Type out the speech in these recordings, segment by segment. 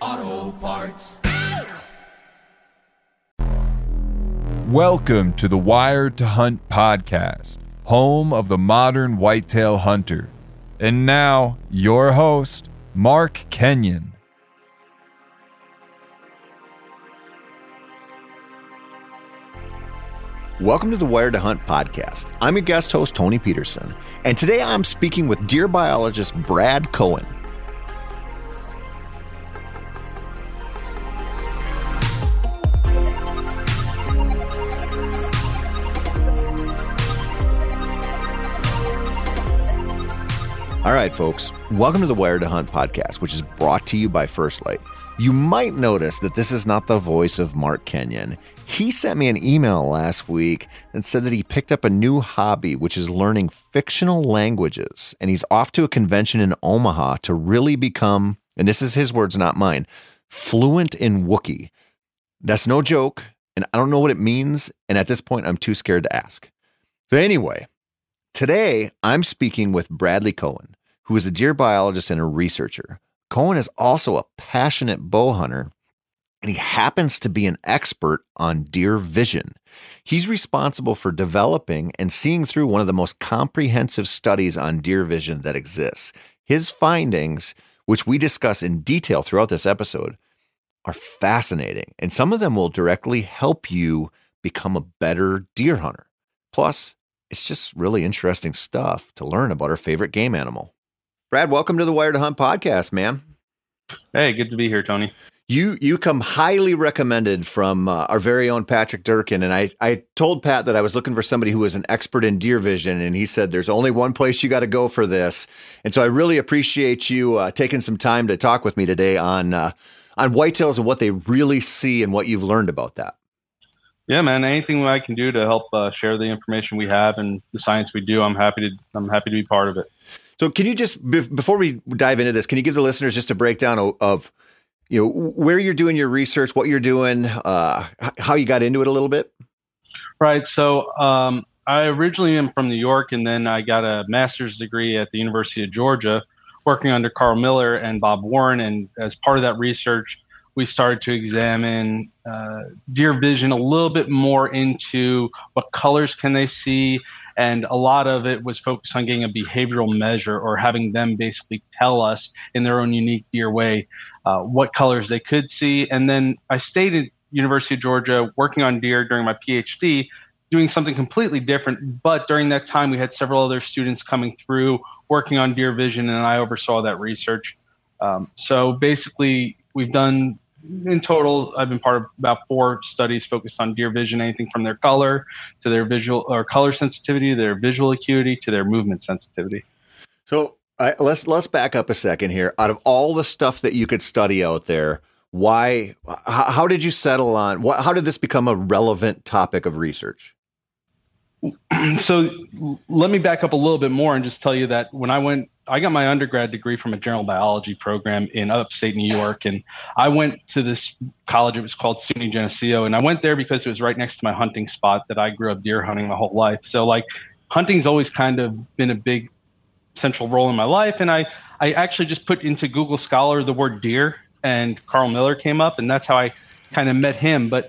Auto Parts. Welcome to the Wired to Hunt podcast, home of the modern whitetail hunter. And now, your host, Mark Kenyon. Welcome to the Wired to Hunt podcast. I'm your guest host, Tony Peterson, and today I'm speaking with deer biologist Brad Cohen. All right, folks, welcome to the Wired to Hunt podcast, which is brought to you by First Light. You might notice that this is not the voice of Mark Kenyon. He sent me an email last week that said that he picked up a new hobby, which is learning fictional languages, and he's off to a convention in Omaha to really become, and this is his words, not mine, fluent in Wookiee. That's no joke, and I don't know what it means, and at this point, I'm too scared to ask. So anyway, today, I'm speaking with Bradley Cohen, who is a deer biologist and a researcher. Cohen is also a passionate bow hunter, and he happens to be an expert on deer vision. He's responsible for developing and seeing through one of the most comprehensive studies on deer vision that exists. His findings, which we discuss in detail throughout this episode, are fascinating, and some of them will directly help you become a better deer hunter. Plus, it's just really interesting stuff to learn about our favorite game animal. Brad, welcome to the Wired to Hunt podcast, man. Hey, good to be here, Tony. You come highly recommended from our very own Patrick Durkin. And I told Pat that I was looking for somebody who was an expert in deer vision. And he said, there's only one place you got to go for this. And so I really appreciate you taking some time to talk with me today on whitetails and what they really see and what you've learned about that. Yeah, man, anything I can do to help share the information we have and the science we do, I'm happy to be part of it. So can you just, before we dive into this, can you give the listeners just a breakdown of where you're doing your research, what you're doing, how you got into it a little bit? Right. So I originally am from New York, and then I got a master's degree at the University of Georgia, working under Carl Miller and Bob Warren. And as part of that research, we started to examine deer vision a little bit more into what colors can they see. And a lot of it was focused on getting a behavioral measure or having them basically tell us in their own unique deer way what colors they could see. And then I stayed at University of Georgia working on deer during my PhD, doing something completely different. But during that time, we had several other students coming through working on deer vision, and I oversaw that research. So basically, we've done in total, I've been part of about 4 studies focused on deer vision, anything from their color to their visual or color sensitivity, their visual acuity to their movement sensitivity. So let's back up a second here. Out of all the stuff that you could study out there, how did you settle on how did this become a relevant topic of research? So let me back up a little bit more and just tell you that when I got my undergrad degree from a general biology program in upstate New York. And I went to this college. It was called SUNY Geneseo. And I went there because it was right next to my hunting spot that I grew up deer hunting my whole life. So like hunting's always kind of been a big central role in my life. And I actually just put into Google Scholar the word deer, and Carl Miller came up, and that's how I kind of met him. But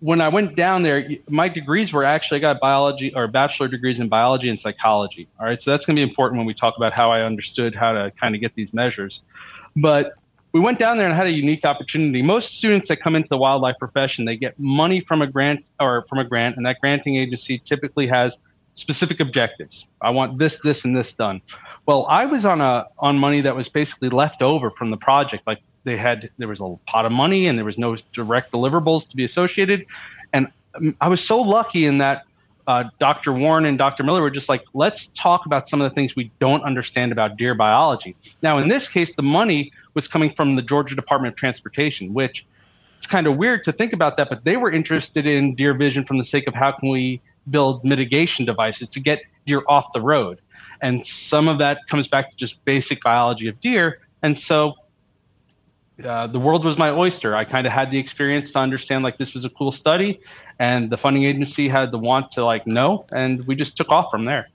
when I went down there, my degrees were actually, I got biology or bachelor degrees in biology and psychology. All right. So that's going to be important when we talk about how I understood how to kind of get these measures. But we went down there and had a unique opportunity. Most students that come into the wildlife profession, they get money from a grant, and that granting agency typically has specific objectives. I want this, this, and this done. Well, I was on money that was basically left over from the project. Like there was a pot of money and there was no direct deliverables to be associated. And I was so lucky in that Dr. Warren and Dr. Miller were just like, let's talk about some of the things we don't understand about deer biology. Now, in this case, the money was coming from the Georgia Department of Transportation, which it's kind of weird to think about that, but they were interested in deer vision from the sake of how can we build mitigation devices to get deer off the road. And some of that comes back to just basic biology of deer. And so the world was my oyster. I kind of had the experience to understand like this was a cool study, and the funding agency had the want to like know, and we just took off from there.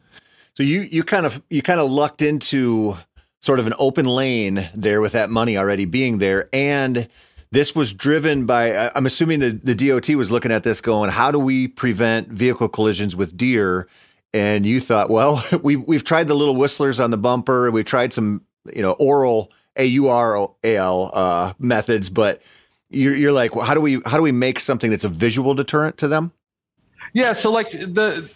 So you kind of lucked into sort of an open lane there with that money already being there, and this was driven by, I'm assuming the DOT was looking at this going, how do we prevent vehicle collisions with deer? And you thought, well, we've tried the little whistlers on the bumper. We've tried some, oral, A-U-R-A-L methods, but you're like, well, how do we make something that's a visual deterrent to them? Yeah. So like the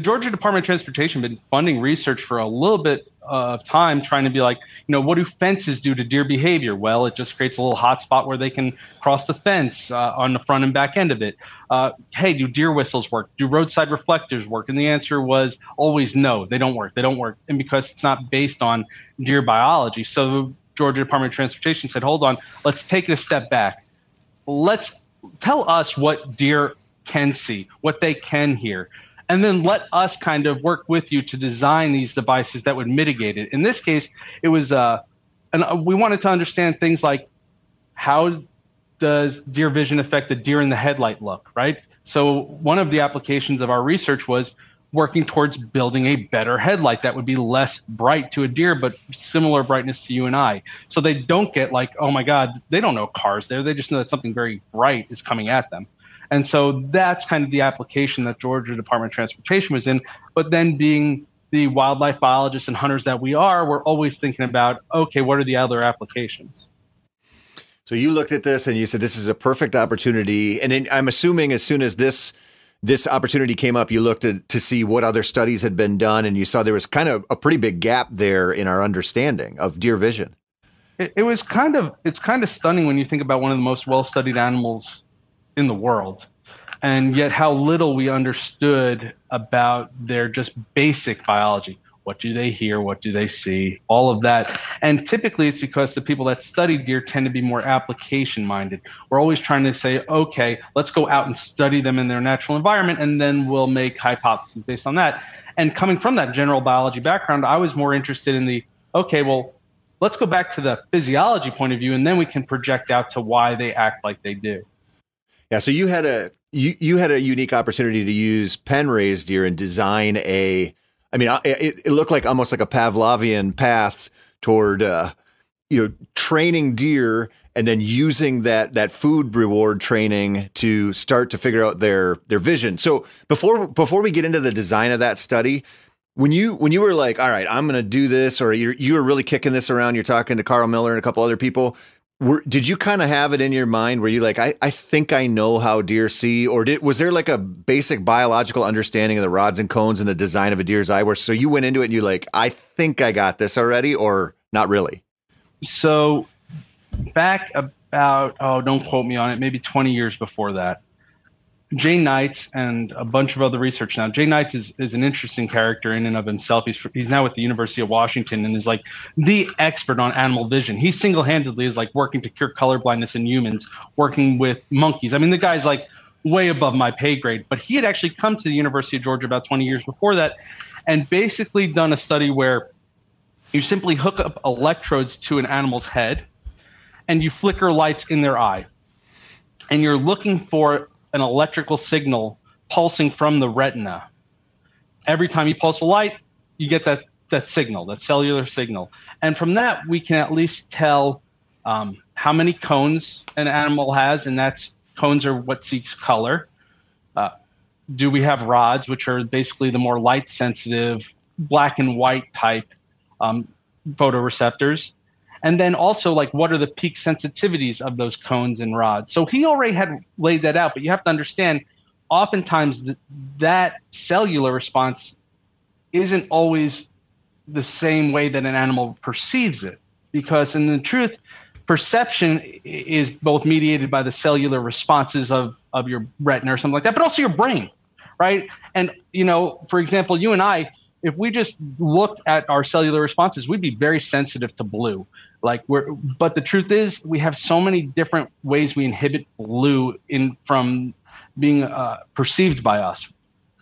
Georgia Department of Transportation been funding research for a little bit of time trying to be like, what do fences do to deer behavior? Well, it just creates a little hot spot where they can cross the fence on the front and back end of it. Hey, do deer whistles work? Do roadside reflectors work? And the answer was always no, they don't work. They don't work. And because it's not based on deer biology. So the Georgia Department of Transportation said, hold on, let's take it a step back. Let's tell us what deer can see, what they can hear. And then let us kind of work with you to design these devices that would mitigate it. In this case, it was, and we wanted to understand things like how does deer vision affect the deer in the headlight look, right? So one of the applications of our research was working towards building a better headlight that would be less bright to a deer, but similar brightness to you and I. So they don't get like, oh my God, they don't know cars there. They just know that something very bright is coming at them. And so that's kind of the application that Georgia Department of Transportation was in. But then being the wildlife biologists and hunters that we are, we're always thinking about, okay, what are the other applications? So you looked at this and you said, this is a perfect opportunity. And then I'm assuming as soon as this opportunity came up, you looked at, to see what other studies had been done. And you saw there was kind of a pretty big gap there in our understanding of deer vision. It was kind of, it's kind of stunning when you think about one of the most well-studied animals in the world, and yet how little we understood about their just basic biology. What do they hear? What do they see? All of that. And typically it's because the people that study deer tend to be more application minded. We're always trying to say, okay, let's go out and study them in their natural environment, and then we'll make hypotheses based on that. And coming from that general biology background, I was more interested in the, okay, well, let's go back to the physiology point of view, and then we can project out to why they act like they do. Yeah, so you had a unique opportunity to use pen-raised deer and design it looked like almost like a Pavlovian path toward training deer, and then using that food reward training to start to figure out their vision. So before we get into the design of that study, when you were like, all right, I'm going to do this, or you were really kicking this around, you're talking to Carl Miller and a couple other people. Did you kind of have it in your mind where you like, I think I know how deer see, or was there like a basic biological understanding of the rods and cones and the design of a deer's eye? Where so you went into it and you like, I think I got this already, or not really? So back about, don't quote me on it, maybe 20 years before that, Jay Knights and a bunch of other research. Now, Jay Knights is an interesting character in and of himself. He's now with the University of Washington and is like the expert on animal vision. He single-handedly is like working to cure colorblindness in humans, working with monkeys. I mean, the guy's like way above my pay grade, but he had actually come to the University of Georgia about 20 years before that and basically done a study where you simply hook up electrodes to an animal's head and you flicker lights in their eye, and you're looking for an electrical signal pulsing from the retina. Every time you pulse a light, you get that signal, that cellular signal. And from that, we can at least tell how many cones an animal has, and that's cones are what seeks color. Do we have rods, which are basically the more light-sensitive, black and white type photoreceptors? And then also, like, what are the peak sensitivities of those cones and rods? So he already had laid that out, but you have to understand, oftentimes that cellular response isn't always the same way that an animal perceives it. Because in the truth, perception is both mediated by the cellular responses of your retina or something like that, but also your brain, right? And, you know, for example, you and I, if we just looked at our cellular responses, we'd be very sensitive to blue. Like, but the truth is, we have so many different ways we inhibit blue from being perceived by us,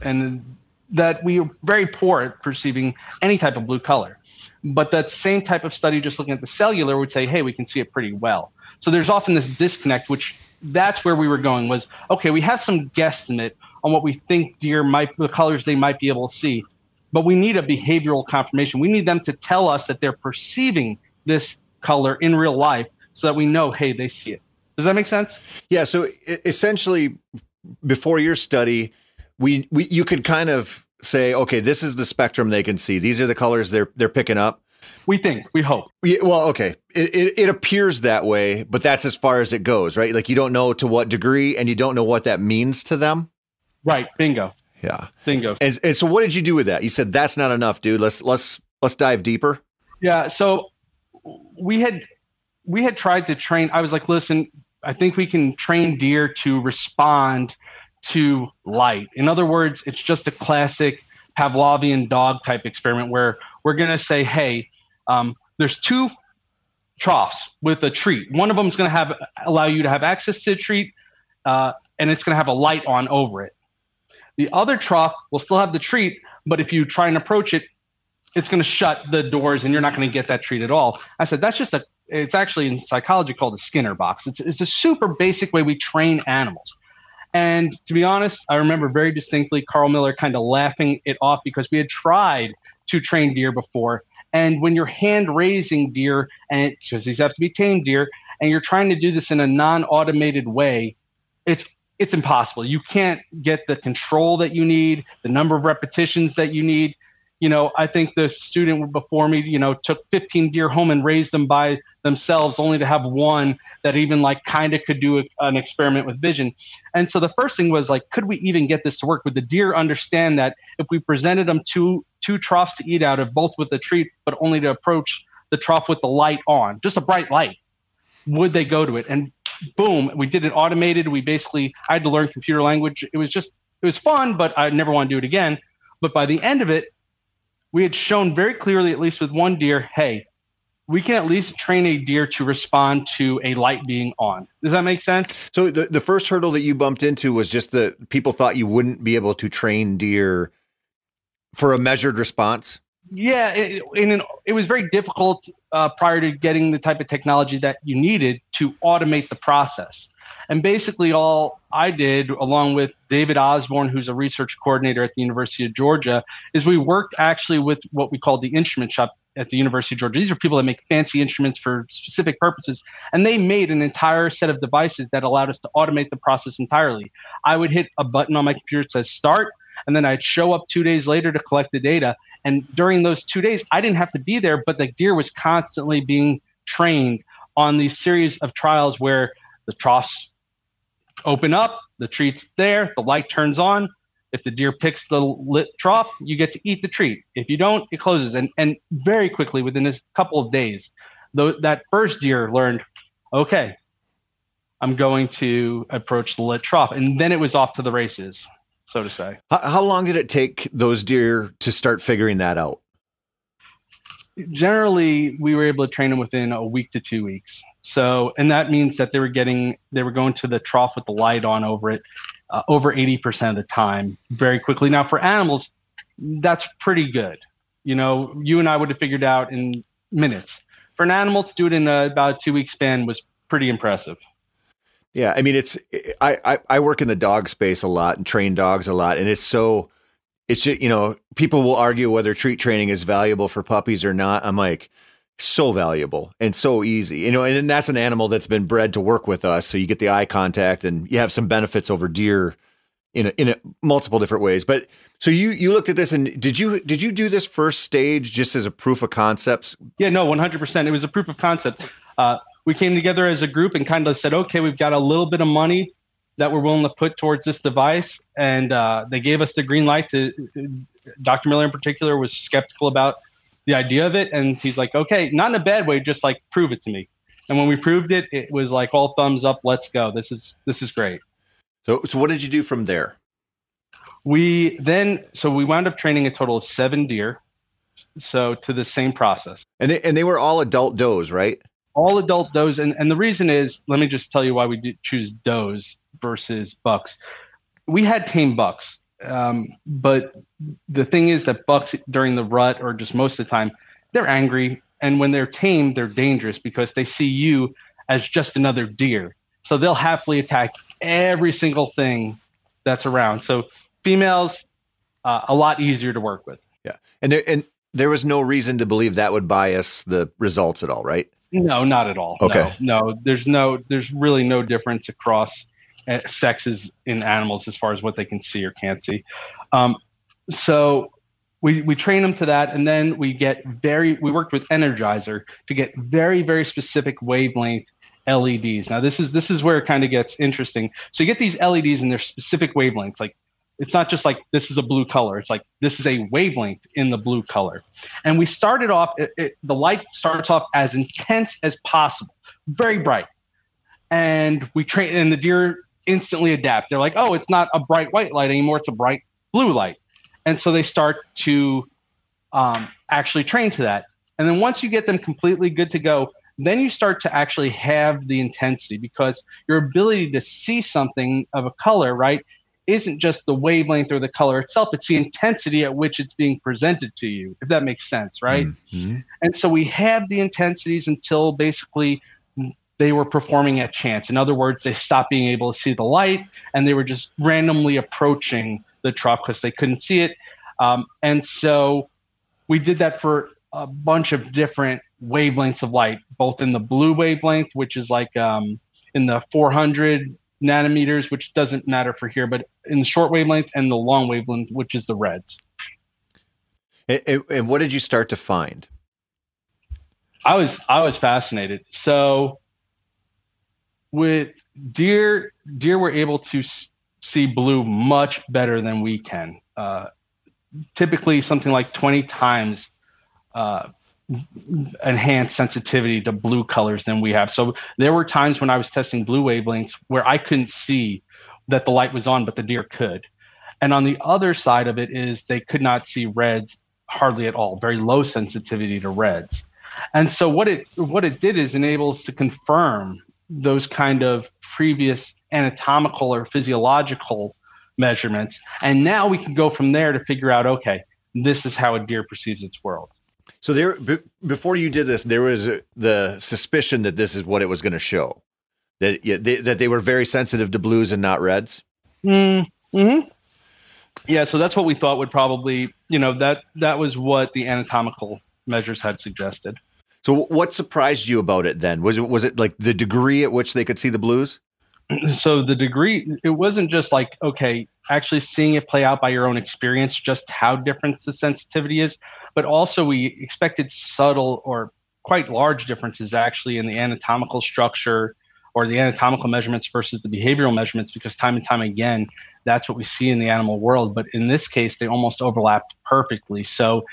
and that we are very poor at perceiving any type of blue color. But that same type of study, just looking at the cellular, would say, hey, we can see it pretty well. So there's often this disconnect, which that's where we were going was, okay, we have some guesstimate on what we think deer might, the colors they might be able to see. But we need a behavioral confirmation. We need them to tell us that they're perceiving this color in real life so that we know, hey, they see it. Does that make sense? Yeah. So essentially, before your study, you could kind of say, okay, this is the spectrum they can see. These are the colors they're picking up. We hope. Well, okay. It appears that way, but that's as far as it goes, right? Like, you don't know to what degree, and you don't know what that means to them. Right. Bingo. Yeah. Bingo. And so what did you do with that? You said, that's not enough, dude. Let's dive deeper. Yeah. So we had tried to train. I was like, listen, I think we can train deer to respond to light. In other words, it's just a classic Pavlovian dog type experiment where we're going to say, hey, there's two troughs with a treat. One of them is going to allow you to have access to the treat, and it's going to have a light on over it. The other trough will still have the treat, but if you try and approach it, it's going to shut the doors and you're not going to get that treat at all. I said, that's just it's actually in psychology called a Skinner box. It's a super basic way we train animals. And to be honest, I remember very distinctly Carl Miller kind of laughing it off because we had tried to train deer before. And when you're hand raising deer, and because these have to be tame deer, and you're trying to do this in a non-automated way, it's impossible. You can't get the control that you need, the number of repetitions that you need. You know, I think the student before me, you know, took 15 deer home and raised them by themselves, only to have one that even like kind of could do an experiment with vision. And so the first thing was like, could we even get this to work? Would the deer understand that if we presented them two troughs to eat out of, both with the treat, but only to approach the trough with the light on, just a bright light, would they go to it? And boom, we did it automated. I had to learn computer language. It was fun, but I never want to do it again. But by the end of it, we had shown very clearly, at least with one deer, hey, we can at least train a deer to respond to a light being on. Does that make sense? So the first hurdle that you bumped into was just that people thought you wouldn't be able to train deer for a measured response. Yeah, it was very difficult prior to getting the type of technology that you needed to automate the process. And basically all I did, along with David Osborne, who's a research coordinator at the University of Georgia, is we worked actually with what we call the instrument shop at the University of Georgia. These are people that make fancy instruments for specific purposes. And they made an entire set of devices that allowed us to automate the process entirely. I would hit a button on my computer that says start, and then I'd show up 2 days later to collect the data. And during those 2 days, I didn't have to be there, but the deer was constantly being trained on these series of trials where the troughs open up, the treat's there, the light turns on. If the deer picks the lit trough, you get to eat the treat. If you don't, it closes. And very quickly, within a couple of days, that first deer learned, okay, I'm going to approach the lit trough. And then it was off to the races, so to say. How long did it take those deer to start figuring that out? Generally, we were able to train them within a week to 2 weeks. So, and that means that they were going to the trough with the light on over it, over 80% of the time, very quickly. Now for animals, that's pretty good. You know, you and I would have figured out in minutes. For an animal to do it in about a 2 week span was pretty impressive. Yeah. I mean, I work in the dog space a lot and train dogs a lot. And it's just, you know, people will argue whether treat training is valuable for puppies or not. I'm like, so valuable and so easy, you know, and that's an animal that's been bred to work with us. So you get the eye contact and you have some benefits over deer in multiple different ways. But so you looked at this, and did you do this first stage just as a proof of concepts? Yeah, no, 100%. It was a proof of concept. We came together as a group and kind of said, okay, we've got a little bit of money that we're willing to put towards this device. And they gave us the green light. Dr. Miller in particular was skeptical about the idea of it. And he's like, okay, not in a bad way, just like prove it to me. And when we proved it, it was like all thumbs up. Let's go. This is great. So what did you do from there? We wound up training a total of 7 deer. So to the same process. And they were all adult does, right? All adult does. And the reason is, let me just tell you why we choose does versus bucks. We had tame bucks. But the thing is that bucks during the rut, or just most of the time, they're angry. And when they're tame, they're dangerous because they see you as just another deer. So they'll happily attack every single thing that's around. So females, a lot easier to work with. Yeah. And there was no reason to believe that would bias the results at all, right? No, not at all. Okay. No, there's really no difference across sexes in animals as far as what they can see or can't see. So we train them to that, and then we worked with Energizer to get very, very specific wavelength LEDs. Now this is where it kind of gets interesting. So you get these LEDs and they're specific wavelengths. Like, it's not just like this is a blue color. It's like this is a wavelength in the blue color. And we started off, the light starts off as intense as possible, very bright. And we train, and the deer instantly adapt. They're like, oh, it's not a bright white light anymore. It's a bright blue light. And so they start to actually train to that. And then once you get them completely good to go, then you start to actually have the intensity, because your ability to see something of a color, right, isn't just the wavelength or the color itself. It's the intensity at which it's being presented to you, if that makes sense, right? Mm-hmm. And so we have the intensities until basically they were performing at chance. In other words, they stopped being able to see the light, and they were just randomly approaching the trough because they couldn't see it. And so we did that for a bunch of different wavelengths of light, both in the blue wavelength, which is like in the 400 nanometers, which doesn't matter for here, but in the short wavelength, and the long wavelength, which is the reds. And what did you start to find? I was fascinated. So with deer were able to see blue much better than we can. Typically something like 20 times enhanced sensitivity to blue colors than we have. So there were times when I was testing blue wavelengths where I couldn't see that the light was on, but the deer could. And on the other side of it is they could not see reds hardly at all, very low sensitivity to reds. And so what it did is enables to confirm those kind of previous anatomical or physiological measurements. And now we can go from there to figure out, okay, this is how a deer perceives its world. So before you did this, there was the suspicion that this is what it was going to show, that they were very sensitive to blues and not reds. Mm-hmm. Yeah. So that's what we thought would probably, that was what the anatomical measures had suggested. So what surprised you about it then? Was it like the degree at which they could see the blues? So the degree, it wasn't just like, okay, actually seeing it play out by your own experience, just how different the sensitivity is, but also we expected subtle or quite large differences actually in the anatomical structure or the anatomical measurements versus the behavioral measurements, because time and time again, that's what we see in the animal world. But in this case, they almost overlapped perfectly. So,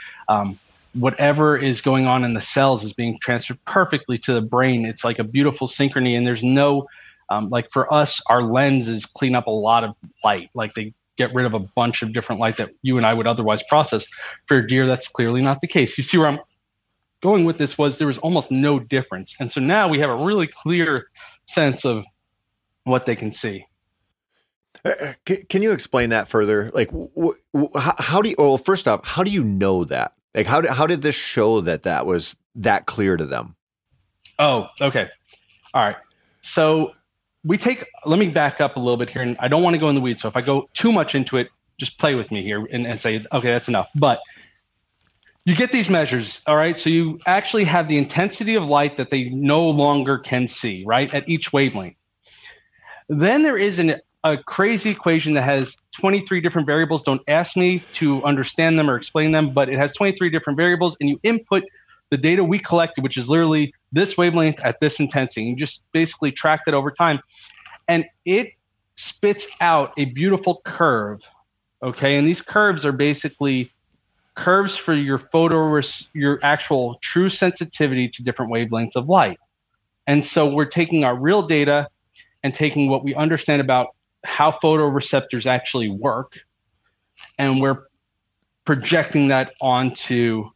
whatever is going on in the cells is being transferred perfectly to the brain. It's like a beautiful synchrony, and there's no, like for us, our lenses clean up a lot of light. Like they get rid of a bunch of different light that you and I would otherwise process. For a deer, that's clearly not the case. You see where I'm going with this was there was almost no difference. And so now we have a really clear sense of what they can see. Can you explain that further? Like how do you know that? Like how did this show that was that clear to them? Oh, okay. All right. So let me back up a little bit here, and I don't want to go in the weeds. So if I go too much into it, just play with me here and say, okay, that's enough. But you get these measures. All right. So you actually have the intensity of light that they no longer can see, right, at each wavelength. Then there is an a crazy equation that has 23 different variables. Don't ask me to understand them or explain them, but it has 23 different variables, and you input the data we collected, which is literally this wavelength at this intensity. You just basically track that over time, and it spits out a beautiful curve. Okay, and these curves are basically curves for your your actual true sensitivity to different wavelengths of light. And so we're taking our real data and taking what we understand about how photoreceptors actually work, and we're projecting that onto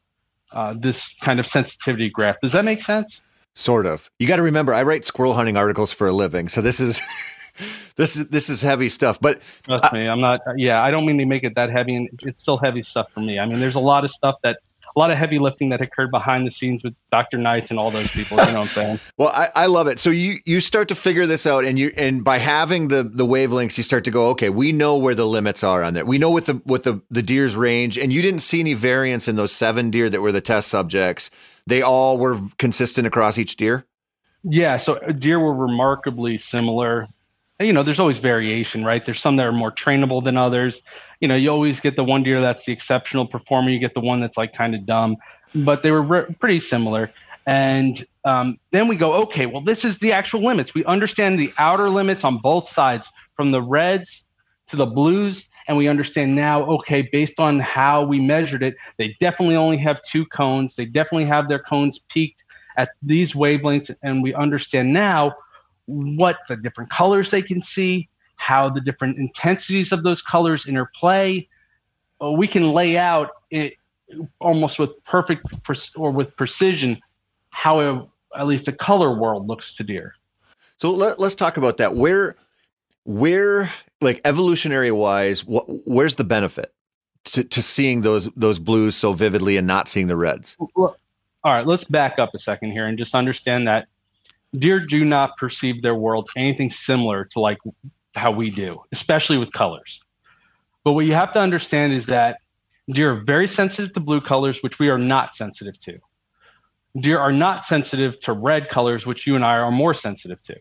this kind of sensitivity graph. Does that make sense? Sort of. You got to remember, I write squirrel hunting articles for a living, so this is this is heavy stuff. But trust me, I'm not. Yeah, I don't mean to make it that heavy, and it's still heavy stuff for me. I mean, there's a lot of stuff a lot of heavy lifting that occurred behind the scenes with Dr. Knights and all those people. You know what I'm saying? Well, I love it. So you start to figure this out, and by having the wavelengths, you start to go, okay, we know where the limits are on that. We know what the deer's range, and you didn't see any variance in those 7 deer that were the test subjects. They all were consistent across each deer? Yeah. So deer were remarkably similar. You know, there's always variation, right? There's some that are more trainable than others. You know, you always get the one deer that's the exceptional performer. You get the one that's like kind of dumb, but they were pretty similar. And then we go, okay, well, this is the actual limits. We understand the outer limits on both sides, from the reds to the blues. And we understand now, okay, based on how we measured it, they definitely only have 2 cones. They definitely have their cones peaked at these wavelengths. And we understand now what the different colors they can see, how the different intensities of those colors interplay. We can lay out it almost with precision how at least the color world looks to deer. So let's talk about that. Where like evolutionary wise, where's the benefit to seeing those blues so vividly and not seeing the reds? All right, let's back up a second here and just understand that deer do not perceive their world anything similar to like how we do, especially with colors. But what you have to understand is that deer are very sensitive to blue colors, which we are not sensitive to. Deer are not sensitive to red colors, which you and I are more sensitive to.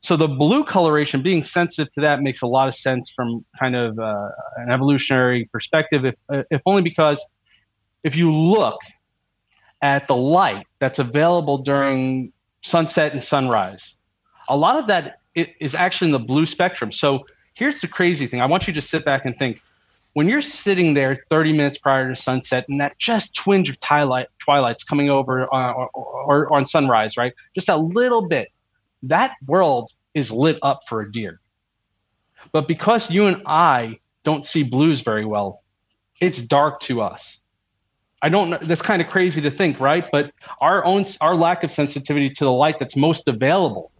So the blue coloration, being sensitive to that, makes a lot of sense from kind of an evolutionary perspective, if only because if you look at the light that's available during sunset and sunrise, a lot of that is actually in the blue spectrum. So here's the crazy thing. I want you to sit back and think. When you're sitting there 30 minutes prior to sunset and that just twinge of twilight's coming over or on sunrise, right? Just a little bit. That world is lit up for a deer. But because you and I don't see blues very well, it's dark to us. I don't know. That's kind of crazy to think, right? But our lack of sensitivity to the light that's most available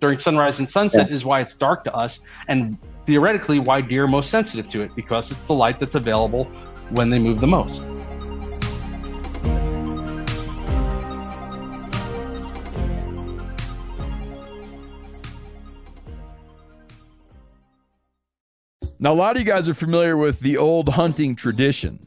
during sunrise and sunset is why it's dark to us, and theoretically why deer are most sensitive to it, because it's the light that's available when they move the most. Now, a lot of you guys are familiar with the old hunting tradition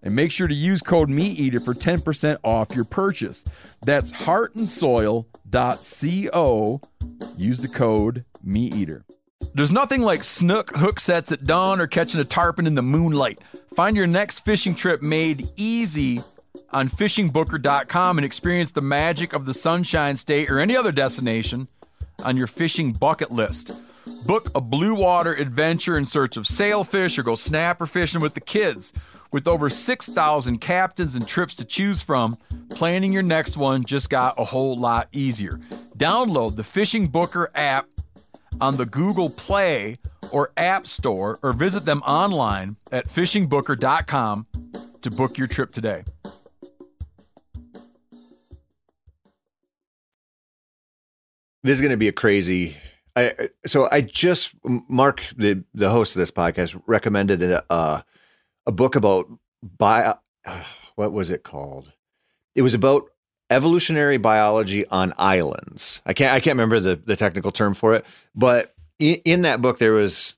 And make sure to use code MeatEater for 10% off your purchase. That's heartandsoil.co. Use the code MeatEater. There's nothing like snook hook sets at dawn or catching a tarpon in the moonlight. Find your next fishing trip made easy on fishingbooker.com and experience the magic of the Sunshine State or any other destination on your fishing bucket list. Book a blue water adventure in search of sailfish or go snapper fishing with the kids. With over 6,000 captains and trips to choose from, planning your next one just got a whole lot easier. Download the Fishing Booker app on the Google Play or App Store, or visit them online at fishingbooker.com to book your trip today. This is going to be a crazy... Mark, the host of this podcast, recommended a book about what was it called? It was about evolutionary biology on islands. I can't remember the technical term for it, but in that book there was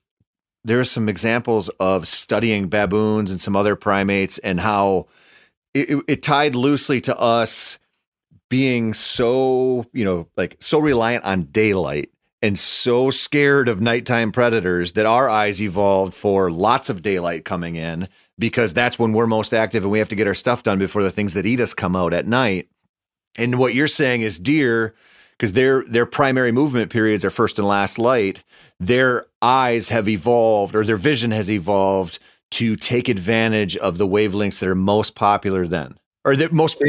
some examples of studying baboons and some other primates and how it tied loosely to us being so, so reliant on daylight and so scared of nighttime predators that our eyes evolved for lots of daylight coming in, because that's when we're most active and we have to get our stuff done before the things that eat us come out at night. And what you're saying is deer, because their primary movement periods are first and last light, their eyes have evolved, or their vision has evolved to take advantage of the wavelengths that are most popular then. Or that most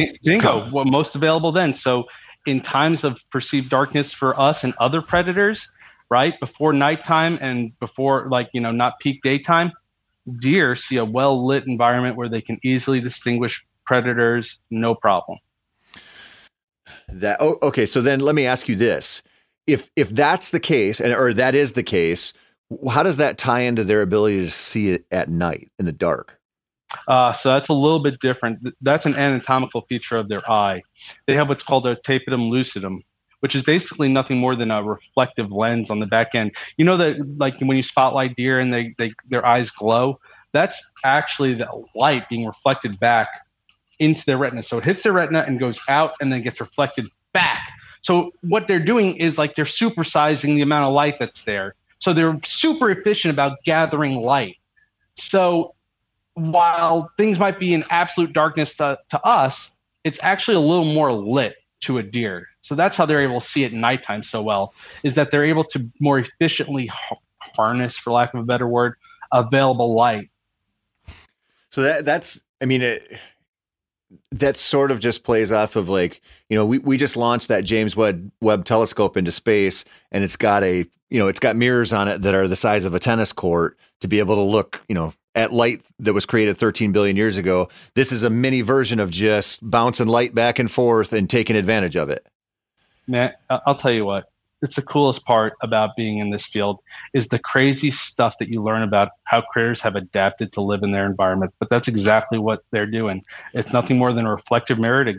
available then. So in times of perceived darkness for us and other predators, right, before nighttime and before not peak daytime, deer see a well-lit environment where they can easily distinguish predators, no problem. Okay, so then let me ask you this. If that's the case, or that is the case, how does that tie into their ability to see it at night in the dark? So that's a little bit different. That's an anatomical feature of their eye. They have what's called a tapetum lucidum, which is basically nothing more than a reflective lens on the back end. You know that, like when you spotlight deer and their eyes glow, that's actually the light being reflected back into their retina. So it hits their retina and goes out and then gets reflected back. So what they're doing is they're supersizing the amount of light that's there. So they're super efficient about gathering light. So while things might be in absolute darkness to us, it's actually a little more lit to a deer. So that's how they're able to see at nighttime so well, is that they're able to more efficiently harness, for lack of a better word, available light. So that sort of just plays off of we just launched that James Webb telescope into space, and it's got it's got mirrors on it that are the size of a tennis court to be able to look, at light that was created 13 billion years ago. This is a mini version of just bouncing light back and forth and taking advantage of it. Man, I'll tell you what, it's the coolest part about being in this field is the crazy stuff that you learn about how critters have adapted to live in their environment. But that's exactly what they're doing. It's nothing more than a reflective mirror to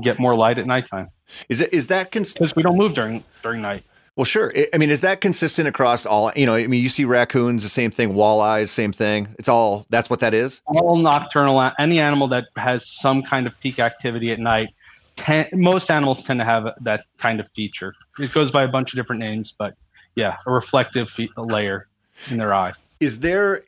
get more light at nighttime. Because we don't move during night. Well, sure. Is that consistent across all, you see raccoons, the same thing, walleyes, same thing. It's all, that's what that is. All nocturnal, any animal that has some kind of peak activity at night. Most animals tend to have that kind of feature. It goes by a bunch of different names, but yeah, a reflective layer in their eye. Is there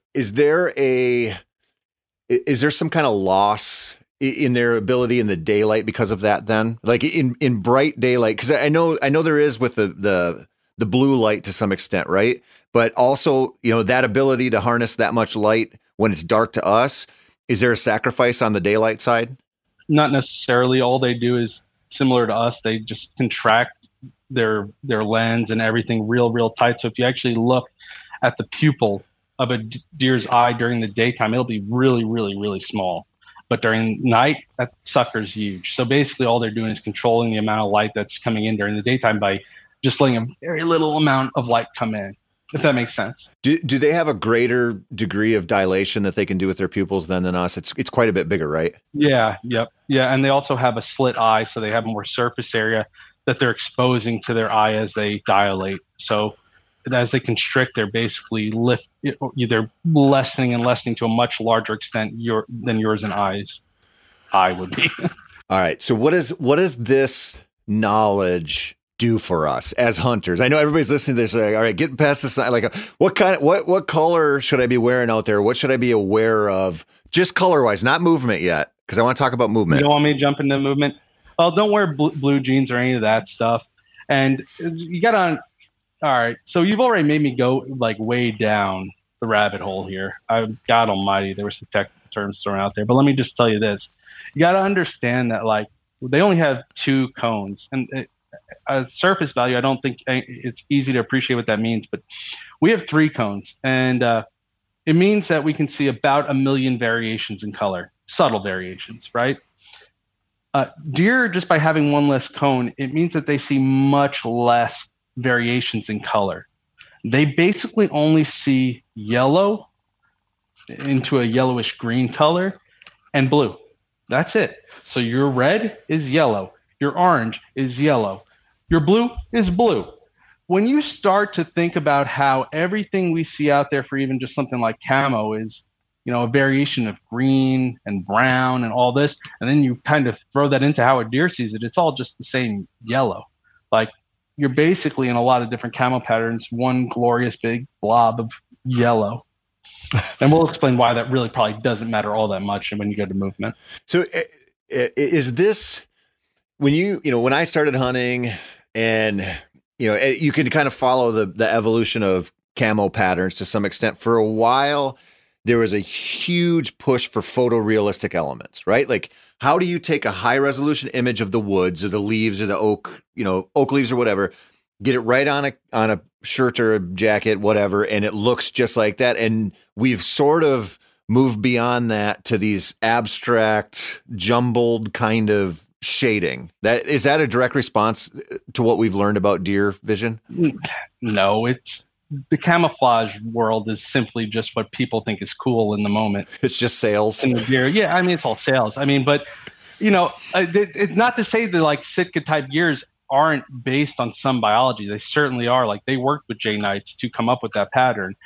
some kind of loss in their ability in the daylight because of that then? Like in bright daylight, because I know there is with the blue light to some extent, right? But also, that ability to harness that much light when it's dark to us, is there a sacrifice on the daylight side? Not necessarily. All they do is similar to us. They just contract their lens and everything real tight. So if you actually look at the pupil of a deer's eye during the daytime, it'll be really small. But during night, that sucker's huge. So basically all they're doing is controlling the amount of light that's coming in during the daytime by just letting a very little amount of light come in, if that makes sense. Do they have a greater degree of dilation that they can do with their pupils than us? It's quite a bit bigger, right? Yeah, yep. Yeah, and they also have a slit eye, so they have more surface area that they're exposing to their eye as they dilate. So as they constrict, they're basically lessening to a much larger extent than yours and I would be. All right. So what does this knowledge do for us as hunters? I know everybody's listening to this. Like, all right, getting past this, what color should I be wearing out there? What should I be aware of? Just color wise, not movement yet. 'Cause I want to talk about movement. You don't want me to jump into movement? Well, don't wear blue jeans or any of that stuff. And you got on, all right, so you've already made me go like way down the rabbit hole here. God almighty, there were some technical terms thrown out there, but let me just tell you this. You got to understand that like they only have two cones, and a surface value, I don't think it's easy to appreciate what that means, but we have three cones, and it means that we can see about 1 million variations in color, subtle variations, right? Deer, just by having one less cone, it means that they see much less variations in color. They basically only see yellow into a yellowish green color and blue. That's it. So your red is yellow. Your orange is yellow. Your blue is blue. When you start to think about how everything we see out there for even just something like camo is, you know, a variation of green and brown and all this, and then you kind of throw that into how a deer sees it, it's all just the same yellow. Like you're basically in a lot of different camo patterns, one glorious big blob of yellow. And we'll explain why that really probably doesn't matter all that much when you go to movement. So is this... When when I started hunting, and, you can kind of follow the evolution of camo patterns to some extent. For a while, there was a huge push for photorealistic elements, right? Like, how do you take a high resolution image of the woods or the leaves or the oak, oak leaves or whatever, get it right on a shirt or a jacket, whatever, and it looks just like that. And we've sort of moved beyond that to these abstract, jumbled kind of shading. That is that a direct response to what we've learned about deer vision? No, it's the camouflage world is simply just what people think is cool in the moment. It's just sales. And deer, yeah, I mean, it's all sales. I mean, but it's not to say that like Sitka type gears aren't based on some biology. They certainly are. Like they worked with Jay Knights to come up with that pattern.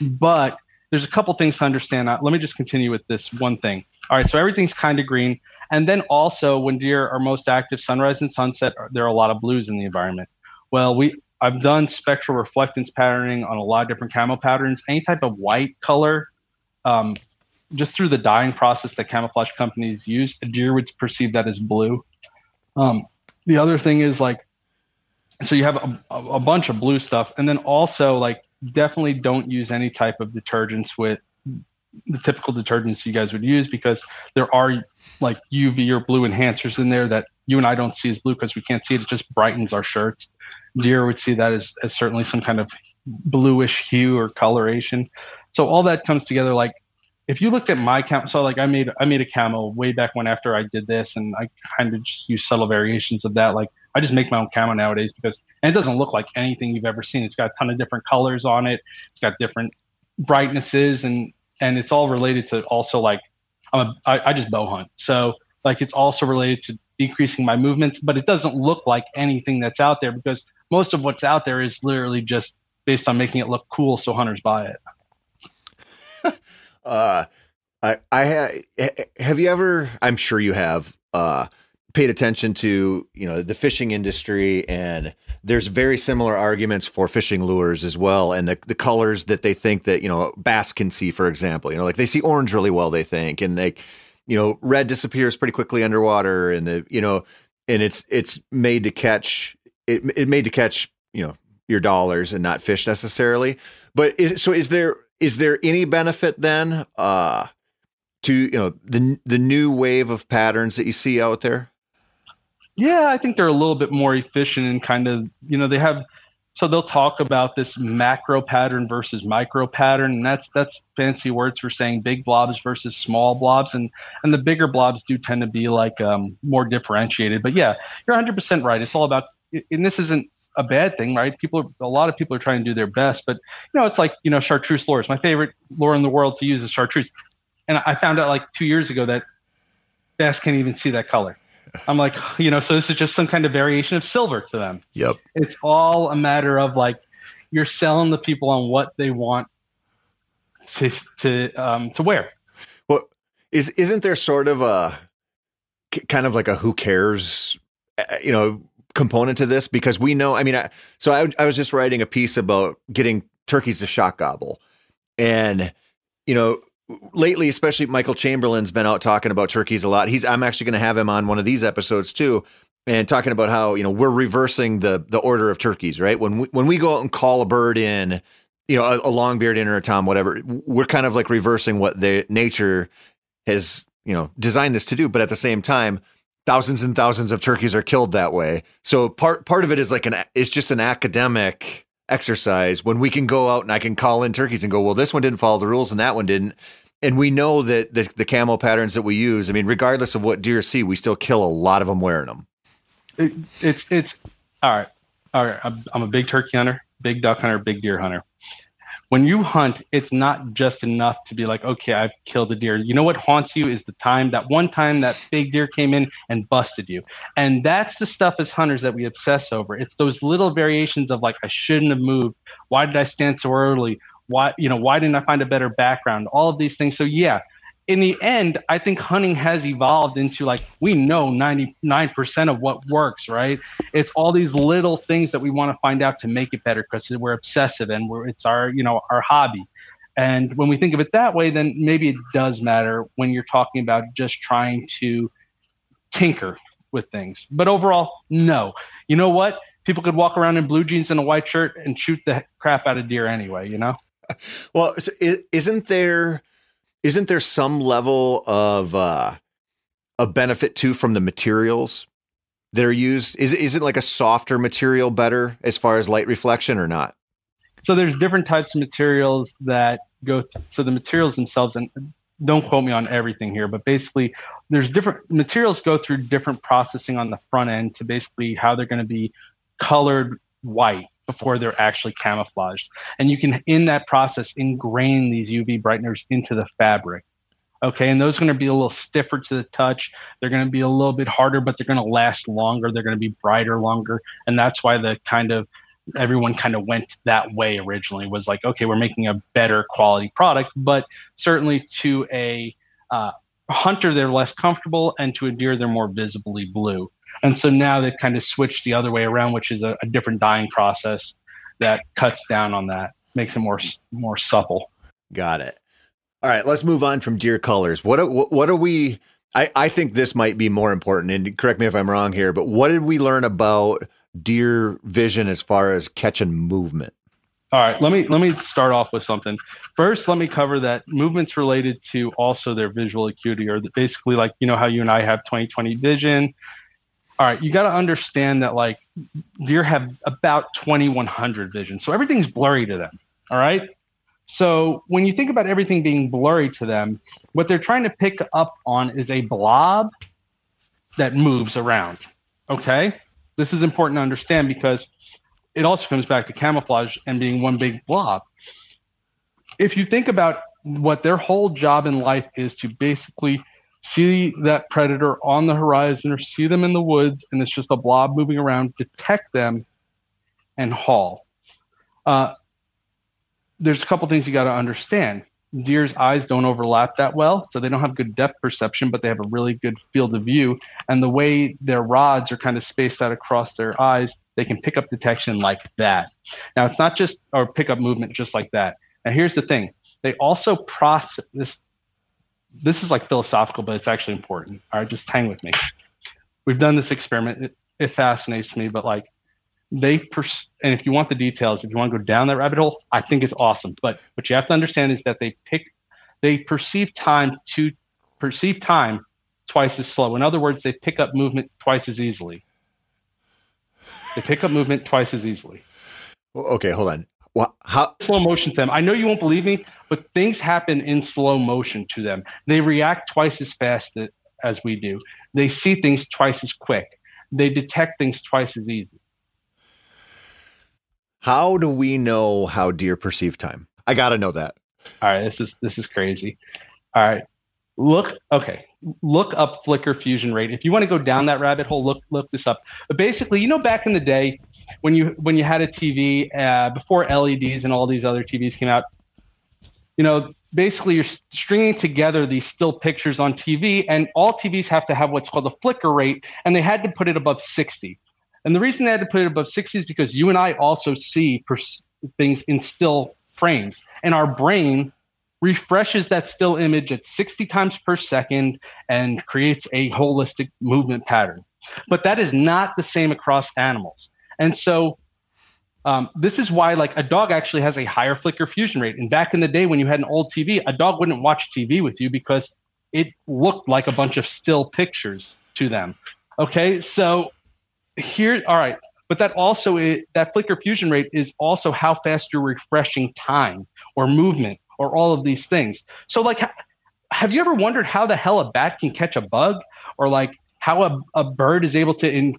But there's a couple things to understand. Let me just continue with this one thing. All right, so everything's kind of green. And then also when deer are most active, sunrise and sunset, there are a lot of blues in the environment. Well, I've done spectral reflectance patterning on a lot of different camo patterns, any type of white color, just through the dyeing process that camouflage companies use, a deer would perceive that as blue. The other thing is like, so you have a bunch of blue stuff. And then also like definitely don't use any type of detergents with the typical detergents you guys would use, because there are like UV or blue enhancers in there that you and I don't see as blue because we can't see it. It just brightens our shirts. Deer would see that as certainly some kind of bluish hue or coloration. So all that comes together. Like if you looked at my camo, so like I made a camo way back when after I did this, and I kind of just use subtle variations of that. Like I just make my own camo nowadays because it doesn't look like anything you've ever seen. It's got a ton of different colors on it. It's got different brightnesses and it's all related to also like, I just bow hunt. So like, it's also related to decreasing my movements, but it doesn't look like anything that's out there because most of what's out there is literally just based on making it look cool. So hunters buy it. Have you ever, I'm sure you have, paid attention to, the fishing industry, and there's very similar arguments for fishing lures as well. And the colors that they think that, bass can see, for example, like they see orange really well, they think, and like, red disappears pretty quickly underwater, and and it's made to catch your dollars and not fish necessarily. But is there any benefit then, to, the new wave of patterns that you see out there? Yeah, I think they're a little bit more efficient and kind of, they'll talk about this macro pattern versus micro pattern. And that's fancy words for saying big blobs versus small blobs. And the bigger blobs do tend to be like more differentiated. But yeah, you're 100% right. It's all about, and this isn't a bad thing, right? A lot of people are trying to do their best, but it's like, chartreuse lures. My favorite lure in the world to use is chartreuse. And I found out like 2 years ago that bass can't even see that color. I'm like, so this is just some kind of variation of silver to them. Yep. It's all a matter of like, you're selling the people on what they want to wear. Well, isn't there sort of a kind of like a who cares, component to this? Because we know, I was just writing a piece about getting turkeys to shot gobble, and, lately, especially Michael Chamberlain's been out talking about turkeys a lot. I'm actually going to have him on one of these episodes too. and talking about how, you know, we're reversing the order of turkeys, right? When we go out and call a bird in, you know, a long-beard in or a tom, whatever, we're kind of like reversing what nature has, you know, designed this to do. But at the same time, thousands and thousands of turkeys are killed that way. So part of it is like it's just an academic exercise when we can go out and I can call in turkeys and go, well, this one didn't follow the rules and that one didn't. And we know that the camo patterns that we use, I mean, regardless of what deer see, we still kill a lot of them wearing them. It's all right. All right. I'm a big turkey hunter, big duck hunter, big deer hunter. When you hunt, it's not just enough to be like, okay, I've killed a deer. You know what haunts you is the time, that one time that big deer came in and busted you. And that's the stuff as hunters that we obsess over. It's those little variations of like, I shouldn't have moved. Why did I stand so early? Why didn't I find a better background? All of these things. So yeah, in the end, I think hunting has evolved into like, we know 99% of what works, right? It's all these little things that we want to find out to make it better because we're obsessive and it's our, you know, our hobby. And when we think of it that way, then maybe it does matter when you're talking about just trying to tinker with things. But overall, no. You know what? People could walk around in blue jeans and a white shirt and shoot the crap out of deer anyway, you know? Well, isn't there some level of a benefit too from the materials that are used? Is it like a softer material better as far as light reflection or not? So there's different types of materials that go. So the materials themselves, and don't quote me on everything here, but basically there's different materials go through different processing on the front end to basically how they're going to be colored white before they're actually camouflaged. And you can, in that process, ingrain these UV brighteners into the fabric. Okay, and those are going to be a little stiffer to the touch. They're going to be a little bit harder, but they're going to last longer. They're going to be brighter longer. And that's why everyone went that way originally, was like, okay, we're making a better quality product. But certainly to a hunter, they're less comfortable, and to a deer, they're more visibly blue. And so now they've kind of switched the other way around, which is a different dyeing process that cuts down on that, makes it more supple. Got it. All right, let's move on from deer colors. What are we? I think this might be more important. And correct me if I'm wrong here, but what did we learn about deer vision as far as catch and movement? All right, let me start off with something. First, let me cover that movement's related to also their visual acuity, or basically like, you know how you and I have 20/20 vision. All right, you got to understand that like deer have about 20/100 vision. So everything's blurry to them, all right? So when you think about everything being blurry to them, what they're trying to pick up on is a blob that moves around, okay? This is important to understand because it also comes back to camouflage and being one big blob. If you think about what their whole job in life is to basically see that predator on the horizon or see them in the woods, and it's just a blob moving around, detect them, and haul. There's a couple things you got to understand. Deer's eyes don't overlap that well, so they don't have good depth perception, but they have a really good field of view. And the way their rods are kind of spaced out across their eyes, they can pick up detection like that. Now, it's not just – or pick up movement just like that. Now, here's the thing. They also process – this is like philosophical, but it's actually important. All right, just hang with me. We've done this experiment. It fascinates me, but like and if you want the details, if you want to go down that rabbit hole, I think it's awesome. But what you have to understand is that they perceive time twice as slow. In other words, they pick up movement twice as easily. Well, okay, hold on. Well, how slow motion to them. I know you won't believe me, but things happen in slow motion to them. They react twice as fast as we do. They see things twice as quick. They detect things twice as easy. How do we know how deer perceive time? I got to know that. All right, this is crazy. All right. Look up flicker fusion rate. If you want to go down that rabbit hole, look this up. But basically, you know, back in the day, when you had a TV before LEDs and all these other TVs came out, you know, basically you're stringing together these still pictures on TV, and all TVs have to have what's called a flicker rate, and they had to put it above 60. And the reason they had to put it above 60 is because you and I also see things in still frames, and our brain refreshes that still image at 60 times per second and creates a holistic movement pattern. But that is not the same across animals. And so this is why, like, a dog actually has a higher flicker fusion rate. And back in the day when you had an old TV, a dog wouldn't watch TV with you because it looked like a bunch of still pictures to them. Okay, so here, all right. But that also is, that flicker fusion rate is also how fast you're refreshing time or movement or all of these things. So, like, have you ever wondered how the hell a bat can catch a bug, or like how a bird is able to,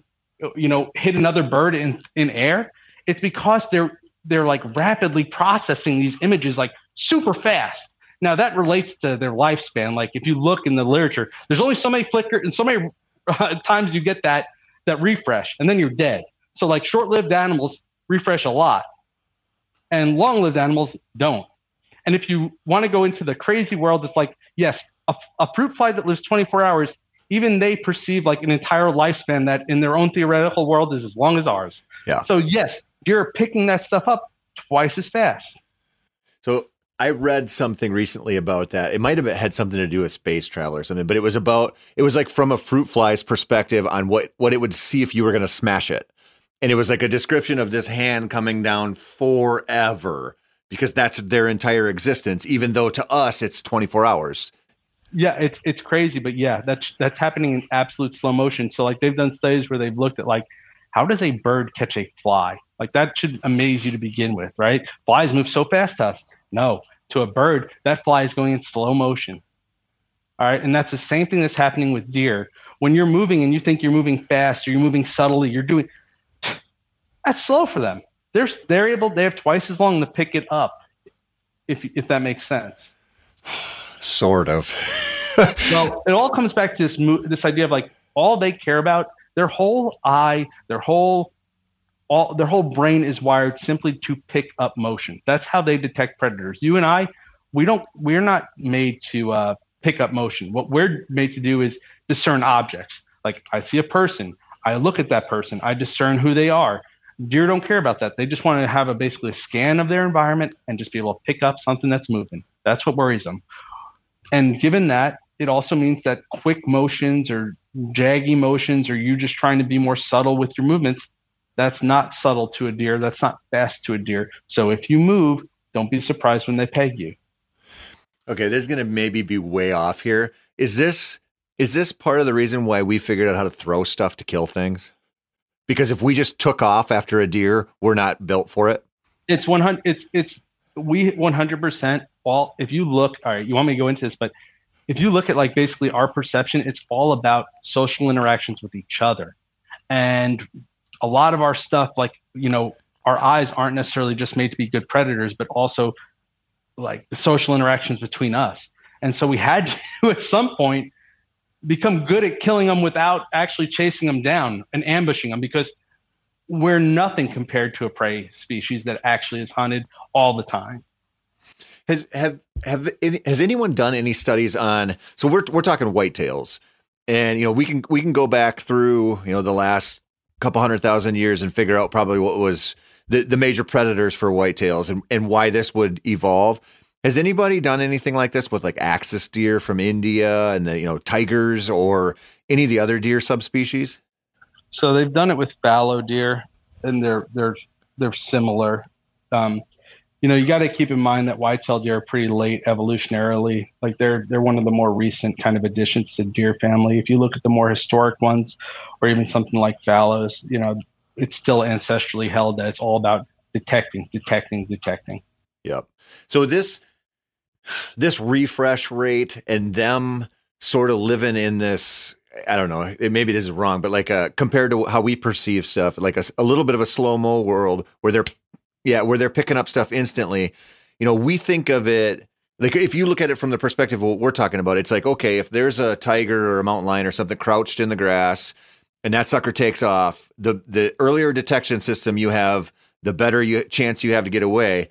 hit another bird in air? It's because they're like rapidly processing these images like super fast. Now that relates to their lifespan. Like if you look in the literature, there's only so many flicker and so many times you get that refresh, and then you're dead. So like short-lived animals refresh a lot, and long-lived animals don't. And if you want to go into the crazy world, it's like, yes, a fruit fly that lives 24 hours, even they perceive like an entire lifespan that in their own theoretical world is as long as ours. Yeah. So yes, you're picking that stuff up twice as fast. So I read something recently about that. It might have had something to do with space travel or something, but it was like from a fruit fly's perspective on what it would see if you were going to smash it. And it was like a description of this hand coming down forever, because that's their entire existence, even though to us it's 24 hours. Yeah, it's crazy, but yeah, that's happening in absolute slow motion. So like they've done studies where they've looked at like, how does a bird catch a fly? Like that should amaze you to begin with, right? Flies move so fast to us. No, to a bird, that fly is going in slow motion. All right, and that's the same thing that's happening with deer. When you're moving and you think you're moving fast or you're moving subtly, you're doing... that's slow for them. They have twice as long to pick it up, if that makes sense. Sort of. Well, it all comes back to this idea of like all they care about, their whole eye, their whole brain is wired simply to pick up motion. That's how they detect predators. You and I, we're not made to pick up motion. What we're made to do is discern objects. Like I see a person, I look at that person, I discern who they are. Deer don't care about that. They just want to have basically a scan of their environment and just be able to pick up something that's moving. That's what worries them. And given that, it also means that quick motions or jaggy motions, or you just trying to be more subtle with your movements, that's not subtle to a deer. That's not fast to a deer. So if you move, don't be surprised when they peg you. Okay, this is going to maybe be way off here. Is this part of the reason why we figured out how to throw stuff to kill things? Because if we just took off after a deer, we're not built for it. It's 100. We 100%. All if you look, all right, you want me to go into this, but if you look at like basically our perception, it's all about social interactions with each other, and a lot of our stuff, like our eyes aren't necessarily just made to be good predators, but also like the social interactions between us. And so we had to at some point become good at killing them without actually chasing them down and ambushing them, because we're nothing compared to a prey species that actually is hunted all the time. Has anyone done any studies on, so we're talking whitetails, and we can go back through the last couple 100,000 years and figure out probably what was the major predators for whitetails and why this would evolve. Has anybody done anything like this with like axis deer from India and the, tigers or any of the other deer subspecies? So they've done it with fallow deer, and they're similar. You got to keep in mind that whitetail deer are pretty late evolutionarily. Like they're one of the more recent kind of additions to deer family. If you look at the more historic ones, or even something like fallows, it's still ancestrally held that it's all about detecting. Yep. So this refresh rate and them sort of living in this, I don't know, maybe this is wrong, but like compared to how we perceive stuff, like a little bit of a slow-mo world where they're picking up stuff instantly. We think of it, like if you look at it from the perspective of what we're talking about, it's like, okay, if there's a tiger or a mountain lion or something crouched in the grass and that sucker takes off, the earlier detection system you have, the better chance you have to get away.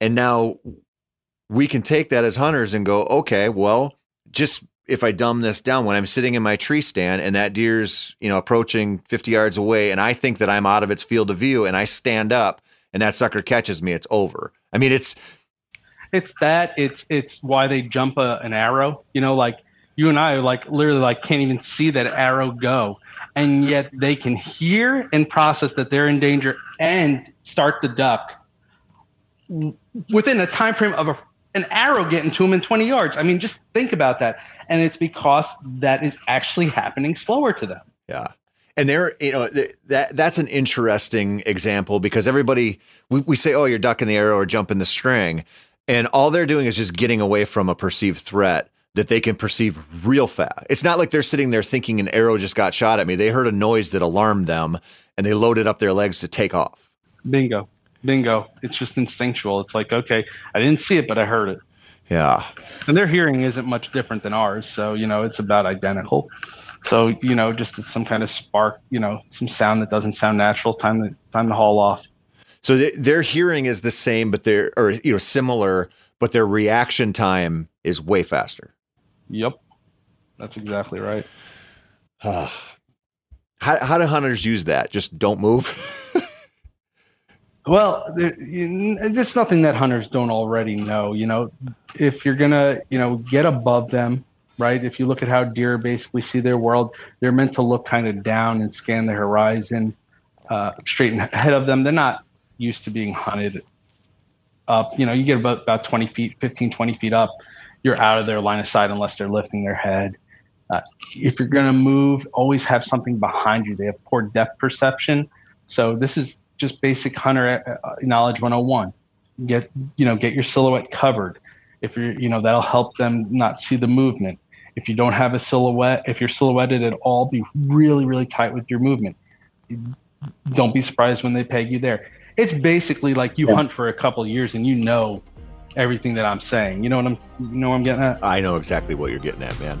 And now we can take that as hunters and go, okay, well, just if I dumb this down, when I'm sitting in my tree stand and that deer's, approaching 50 yards away and I think that I'm out of its field of view and I stand up and that sucker catches me, it's over. I mean, it's why they jump an arrow, like you and I, like literally like can't even see that arrow go. and yet they can hear and process that they're in danger and start the duck within a time frame of an arrow getting to them in 20 yards. I mean, just think about that. And it's because that is actually happening slower to them. Yeah. And there, you know, that's an interesting example, because everybody, we say, oh, you're ducking the arrow or jumping the string. And all they're doing is just getting away from a perceived threat that they can perceive real fast. It's not like they're sitting there thinking an arrow just got shot at me. They heard a noise that alarmed them and they loaded up their legs to take off. Bingo. It's just instinctual. It's like, okay, I didn't see it, but I heard it. Yeah. And their hearing isn't much different than ours. So, you know, it's about identical. So, you know, just some kind of spark, you know, some sound that doesn't sound natural, time to haul off. So their hearing is the same, but they're, or, you know, similar, but their reaction time is way faster. Yep. That's exactly right. How do hunters use that? Just don't move? Well, it's nothing that hunters don't already know. You know, if you're going to, you know, get above them, right? If you look at how deer basically see their world, they're meant to look kind of down and scan the horizon straight ahead of them. They're not used to being hunted up. You know, you get about 20 feet, 15, 20 feet up, you're out of their line of sight unless they're lifting their head. If you're going to move, always have something behind you. They have poor depth perception. So this is just basic hunter knowledge 101. Get your silhouette covered. If you're, you know, that'll help them not see the movement. If you don't have a silhouette, if you're silhouetted at all, be really, really tight with your movement. Don't be surprised when they peg you there. It's basically like you hunt for a couple of years and you know everything that I'm saying. You know what I'm getting at? I know exactly what you're getting at, man.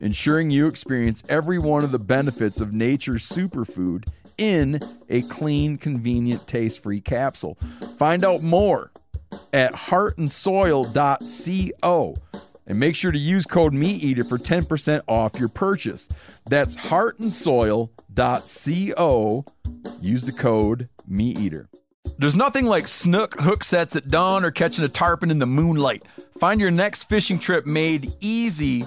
ensuring you experience every one of the benefits of nature's superfood in a clean, convenient, taste-free capsule. Find out more at heartandsoil.co and make sure to use code MeatEater for 10% off your purchase. That's heartandsoil.co. Use the code MeatEater. There's nothing like snook hook sets at dawn or catching a tarpon in the moonlight. Find your next fishing trip made easy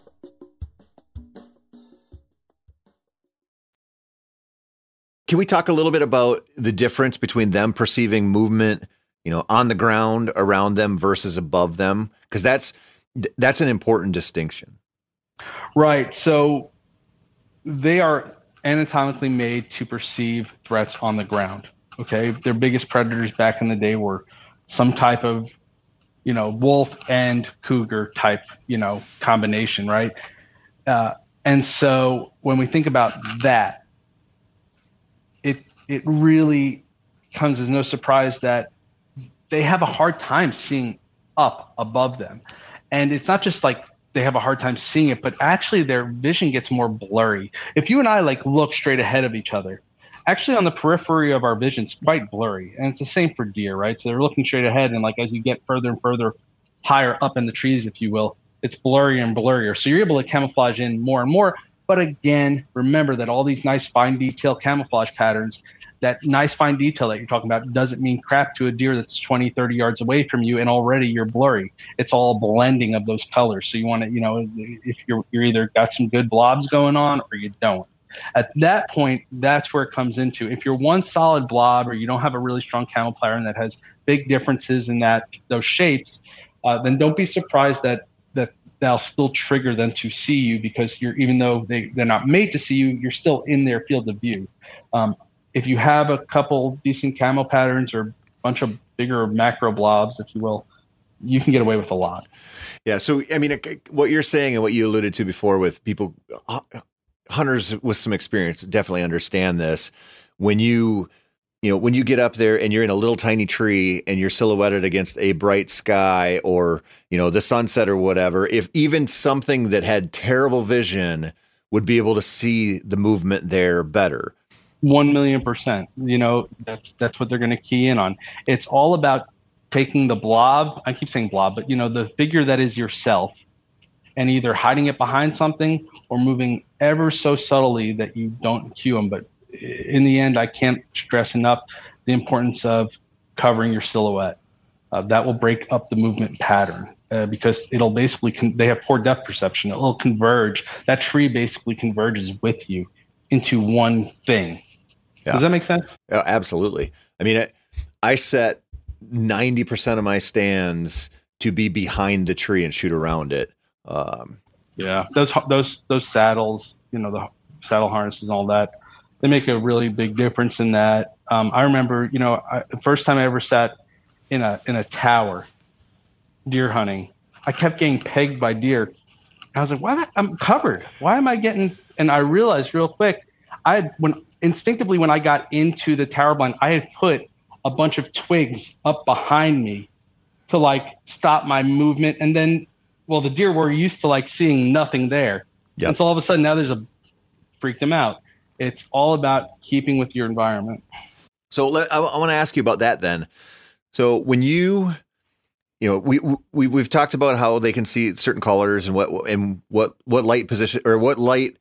Can we talk a little bit about the difference between them perceiving movement, you know, on the ground around them versus above them? Because that's an important distinction. Right. So they are anatomically made to perceive threats on the ground. Okay. Their biggest predators back in the day were some type of, you know, wolf and cougar type, you know, combination. Right. And so when we think about that, it really comes as no surprise that they have a hard time seeing up above them. And it's not just like they have a hard time seeing it, but actually their vision gets more blurry. If you and I like look straight ahead of each other, actually on the periphery of our vision, it's quite blurry. And it's the same for deer, right? So they're looking straight ahead, and like as you get further and further higher up in the trees, if you will, it's blurrier and blurrier. So you're able to camouflage in more and more. But again, remember that all these nice fine detail camouflage patterns, that nice fine detail that you're talking about doesn't mean crap to a deer that's 20, 30 yards away from you and already you're blurry. It's all blending of those colors. So you want to, you know, if you're either got some good blobs going on or you don't. At that point, that's where it comes into. If you're one solid blob or you don't have a really strong camo pattern that has big differences in that those shapes, then don't be surprised that they'll still trigger them to see you, because you're, even though they're not made to see you, you're still in their field of view. If you have a couple decent camo patterns or a bunch of bigger macro blobs, if you will, you can get away with a lot. Yeah. So, I mean, what you're saying and what you alluded to before with people, hunters with some experience definitely understand this. When you get up there and you're in a little tiny tree and you're silhouetted against a bright sky or, you know, the sunset or whatever, if even something that had terrible vision would be able to see the movement there better. 1,000,000%, you know, that's what they're going to key in on. It's all about taking the blob. I keep saying blob, but you know, the figure that is yourself, and either hiding it behind something or moving ever so subtly that you don't cue them. But in the end, I can't stress enough the importance of covering your silhouette. That will break up the movement pattern. Because it'll basically, they have poor depth perception. It'll converge. That tree basically converges with you into one thing. Yeah. Does that make sense? Oh, absolutely. I mean, I set 90% of my stands to be behind the tree and shoot around it. Yeah, those saddles, you know, the saddle harnesses and all that, they make a really big difference in that. I remember, you know, the first time I ever sat in a tower deer hunting, I kept getting pegged by deer. I was like, why? I'm covered. Why am I getting? And I realized real quick, when I got into the tower blind, I had put a bunch of twigs up behind me to like stop my movement. And then, well, the deer were used to like seeing nothing there. Yep. And so all of a sudden now freaked them out. It's all about keeping with your environment. So I want to ask you about that then. So when we've talked about how they can see certain colors and what light position or what light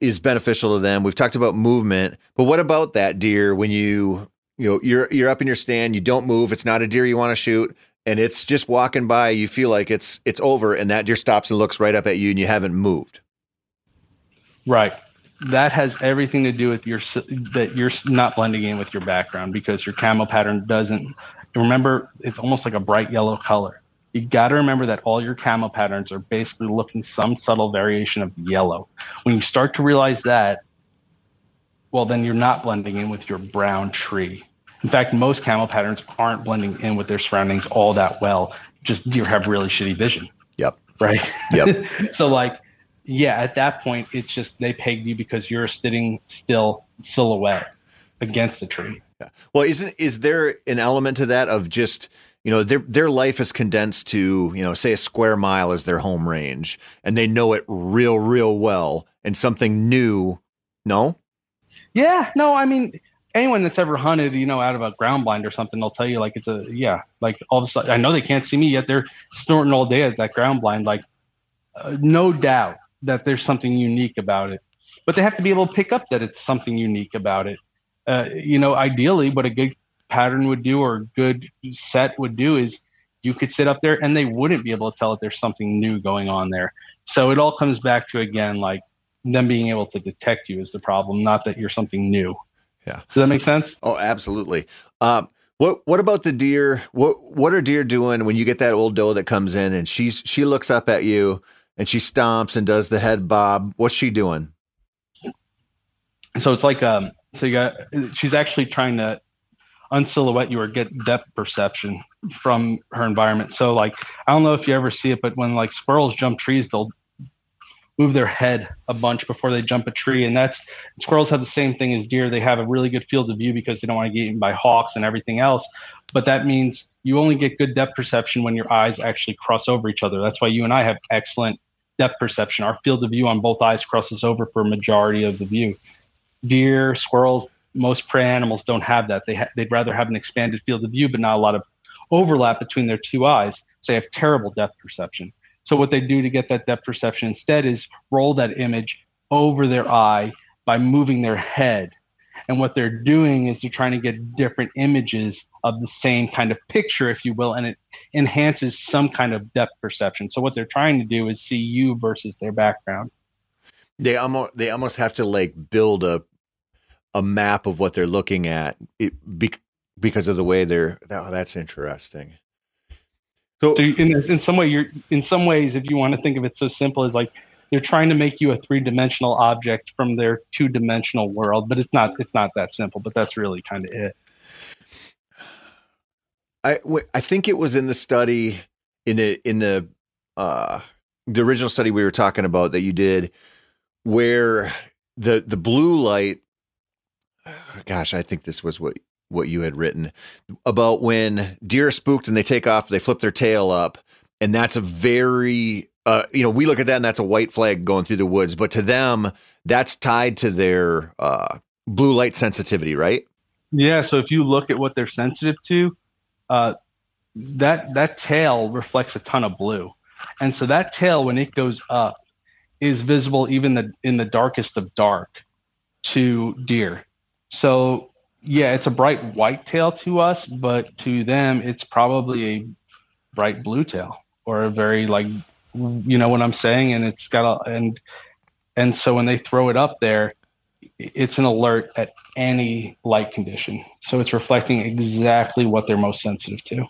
is beneficial to them. We've talked about movement, but what about that deer when you're up in your stand, you don't move. It's not a deer you want to shoot. And it's just walking by, you feel like it's over, and that deer stops and looks right up at you, and you haven't moved. Right. That has everything to do with that you're not blending in with your background, because your camo pattern doesn't. Remember, it's almost like a bright yellow color. You got to remember that all your camo patterns are basically looking some subtle variation of yellow. When you start to realize that, well, then you're not blending in with your brown tree. In fact, most camo patterns aren't blending in with their surroundings all that well. Just deer have really shitty vision. Yep. Right? Yep. So like, yeah, at that point, it's just they pegged you because you're a sitting still silhouette against the tree. Yeah. Well, is there an element to that of just, you know, their life is condensed to, you know, say a square mile is their home range, and they know it real well, and something new. No? Yeah. No, I mean, anyone that's ever hunted, you know, out of a ground blind or something, they'll tell you like it's like all of a sudden, I know they can't see me, yet they're snorting all day at that ground blind. Like no doubt that there's something unique about it, but they have to be able to pick up that it's something unique about it. You know, ideally what a good pattern would do or a good set would do is you could sit up there and they wouldn't be able to tell that there's something new going on there. So it all comes back to, again, like them being able to detect you is the problem, not that you're something new. Yeah. Does that make sense? Oh, absolutely. What about the deer? What are deer doing when you get that old doe that comes in and she looks up at you and she stomps and does the head bob? What's she doing? So it's like, she's actually trying to unsilhouette you or get depth perception from her environment. So like, I don't know if you ever see it, but when like squirrels jump trees, they'll move their head a bunch before they jump a tree. And squirrels have the same thing as deer. They have a really good field of view because they don't want to get eaten by hawks and everything else. But that means you only get good depth perception when your eyes actually cross over each other. That's why you and I have excellent depth perception. Our field of view on both eyes crosses over for a majority of the view. Deer, squirrels, most prey animals don't have that. They'd rather have an expanded field of view, but not a lot of overlap between their two eyes. So they have terrible depth perception. So what they do to get that depth perception instead is roll that image over their eye by moving their head. And what they're doing is they're trying to get different images of the same kind of picture, if you will, and it enhances some kind of depth perception. So what they're trying to do is see you versus their background. They almost have to like build a map of what they're looking at because of the way they're. Oh, that's interesting. So in some ways, if you want to think of it so simple, is like they're trying to make you a three-dimensional object from their two-dimensional world, but it's not that simple. But that's really kind of it. I think it was in the study in the original study we were talking about that you did, where the blue light. Gosh, I think this was what you had written about when deer are spooked and they take off, they flip their tail up. And that's a very, we look at that and that's a white flag going through the woods, but to them that's tied to their, blue light sensitivity, right? Yeah. So if you look at what they're sensitive to, that tail reflects a ton of blue. And so that tail, when it goes up, is visible even in the darkest of dark to deer. So yeah, it's a bright white tail to us, but to them, it's probably a bright blue tail or a very, like, you know what I'm saying? And it's got a, and so when they throw it up there, it's an alert at any light condition. So it's reflecting exactly what they're most sensitive to.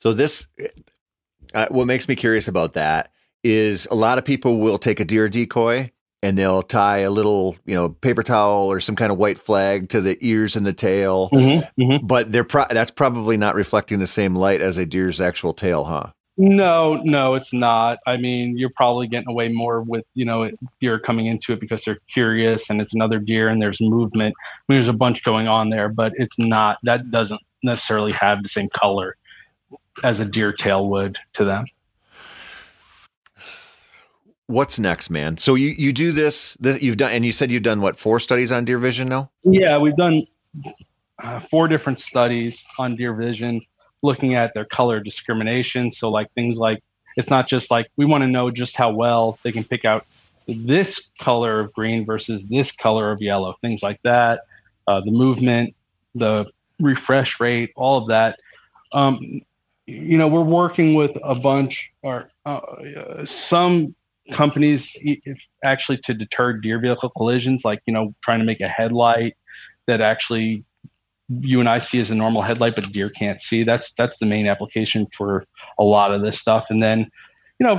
So this, what makes me curious about that is a lot of people will take a deer decoy and they'll tie a little, paper towel or some kind of white flag to the ears and the tail, but that's probably not reflecting the same light as a deer's actual tail, huh? No, it's not. I mean, you're probably getting away more with, deer coming into it because they're curious and it's another deer and there's movement. I mean, there's a bunch going on there, but it's not. That doesn't necessarily have the same color as a deer tail would to them. What's next, man? So you do this you've done, and you said you've done what, 4 studies on deer vision now? Yeah, we've done 4 different studies on deer vision, looking at their color discrimination. So like things like, it's not just like, we want to know just how well they can pick out this color of green versus this color of yellow, things like that, the movement, the refresh rate, all of that. We're working with a bunch or some companies actually to deter deer vehicle collisions, like, trying to make a headlight that actually you and I see as a normal headlight, but deer can't see. That's the main application for a lot of this stuff. And then,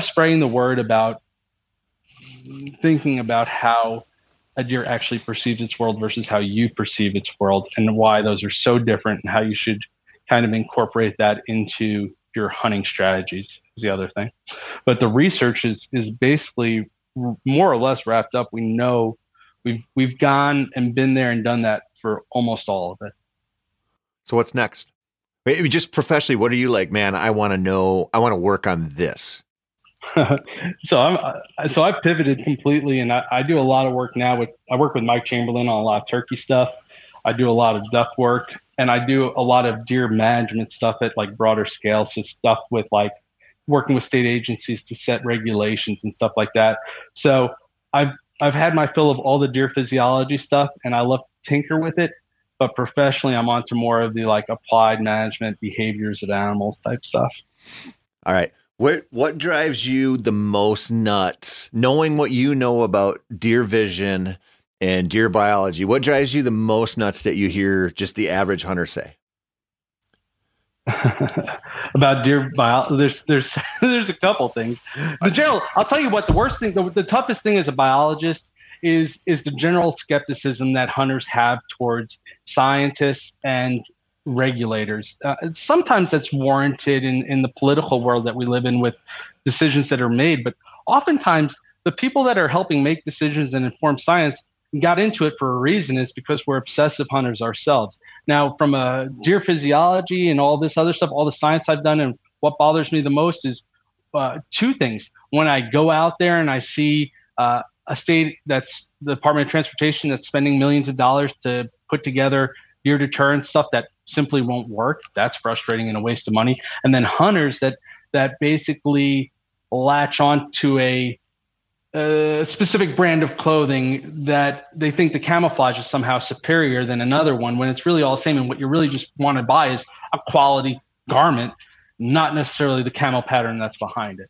spreading the word about thinking about how a deer actually perceives its world versus how you perceive its world and why those are so different and how you should kind of incorporate that into your hunting strategies is the other thing. But the research is basically more or less wrapped up. We know we've gone and been there and done that for almost all of it. So what's next? Maybe just professionally, what are you like, man, I want to know, I want to work on this. So I've pivoted completely. And I do a lot of work now I work with Mike Chamberlain on a lot of turkey stuff. I do a lot of duck work. And I do a lot of deer management stuff at like broader scale. So stuff with like working with state agencies to set regulations and stuff like that. So I've had my fill of all the deer physiology stuff and I love to tinker with it. But professionally, I'm onto more of the like applied management behaviors of animals type stuff. All right. What drives you the most nuts? Knowing what you know about deer vision and deer biology, what drives you the most nuts that you hear just the average hunter say? About deer biology, there's a couple things. The general, I'll tell you what, the worst thing, the toughest thing as a biologist is the general skepticism that hunters have towards scientists and regulators. Sometimes that's warranted in the political world that we live in with decisions that are made, but oftentimes the people that are helping make decisions and inform science got into it for a reason. It's because we're obsessive hunters ourselves. Now, from a deer physiology and all this other stuff, all the science I've done, and what bothers me the most is 2 things. When I go out there and I see a state that's the Department of Transportation that's spending millions of dollars to put together deer deterrent stuff that simply won't work, that's frustrating and a waste of money. And then hunters that basically latch on to a a specific brand of clothing that they think the camouflage is somehow superior than another one, when it's really all the same. And what you really just want to buy is a quality garment, not necessarily the camel pattern that's behind it.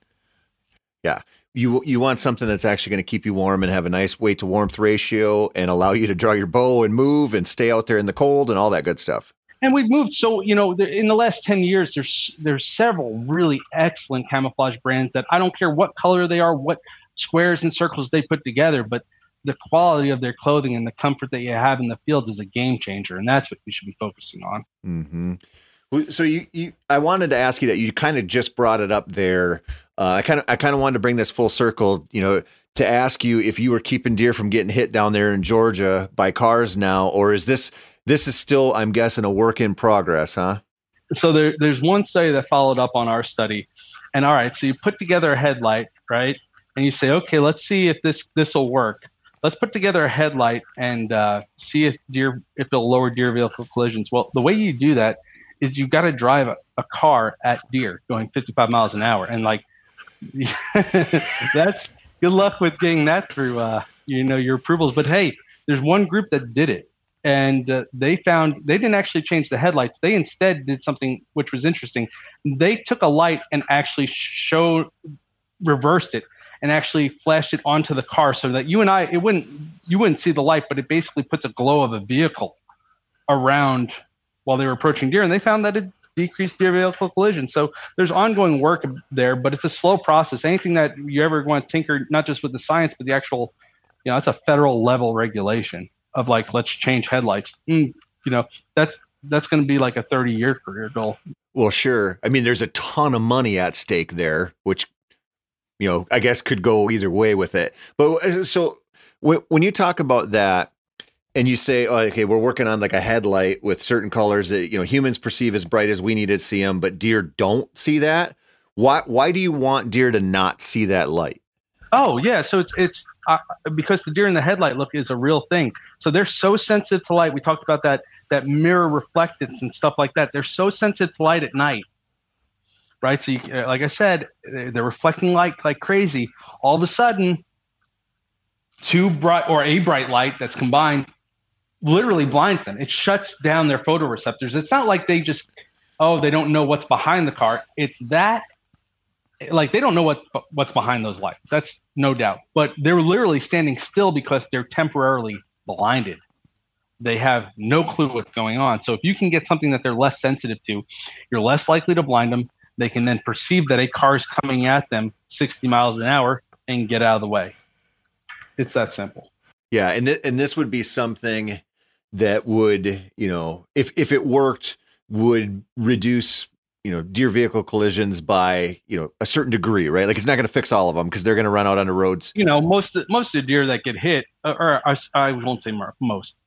Yeah. You want something that's actually going to keep you warm and have a nice weight to warmth ratio and allow you to draw your bow and move and stay out there in the cold and all that good stuff. And we've moved. So, you know, in the last 10 years, there's several really excellent camouflage brands that I don't care what color they are, what squares and circles they put together, but the quality of their clothing and the comfort that you have in the field is a game changer. And that's what you should be focusing on. Mm-hmm. So I wanted to ask you that. You kind of just brought it up there. I kind of wanted to bring this full circle, you know, to ask you if you were keeping deer from getting hit down there in Georgia by cars now, or is this is still, I'm guessing, a work in progress, huh? So there's one study that followed up on our study, and all right, so you put together a headlight, right? And you say, okay, let's see if this will work. Let's put together a headlight and see if it'll lower deer vehicle collisions. Well, the way you do that is you've got to drive a car at deer going 55 miles an hour. And like, that's good luck with getting that through, you know, your approvals. But hey, there's one group that did it, and they found they didn't actually change the headlights. They instead did something which was interesting. They took a light and actually reversed it and actually flashed it onto the car so that you wouldn't see the light, but it basically puts a glow of a vehicle around while they were approaching deer, and they found that it decreased deer vehicle collision. So there's ongoing work there, but it's a slow process. Anything that you ever want to tinker, not just with the science, but the actual, you know, it's a federal level regulation of like, let's change headlights. You know, that's going to be like a 30-year career goal. Well, sure. I mean, there's a ton of money at stake there, which, you know, I guess could go either way with it. But so when you talk about that, and you say, oh, okay, we're working on like a headlight with certain colors that, you know, humans perceive as bright as we need to see them, but deer don't see that. Why do you want deer to not see that light? Oh yeah. So it's because the deer in the headlight look is a real thing. So they're so sensitive to light. We talked about that mirror reflectance and stuff like that. They're so sensitive to light at night, right? So you, like I said, they're reflecting light like crazy. All of a sudden, too bright or a bright light that's combined literally blinds them. It shuts down their photoreceptors. It's not like they just, they don't know what's behind the car. It's that, like, they don't know what's behind those lights. That's no doubt. But they're literally standing still because they're temporarily blinded. They have no clue what's going on. So if you can get something that they're less sensitive to, you're less likely to blind them. They can then perceive that a car is coming at them 60 miles an hour and get out of the way. It's that simple. Yeah. And this would be something that would, you know, if it worked, would reduce, you know, deer vehicle collisions by, you know, a certain degree, right? Like, it's not going to fix all of them because they're going to run out on the roads. You know, most of the deer that get hit, or I won't say most,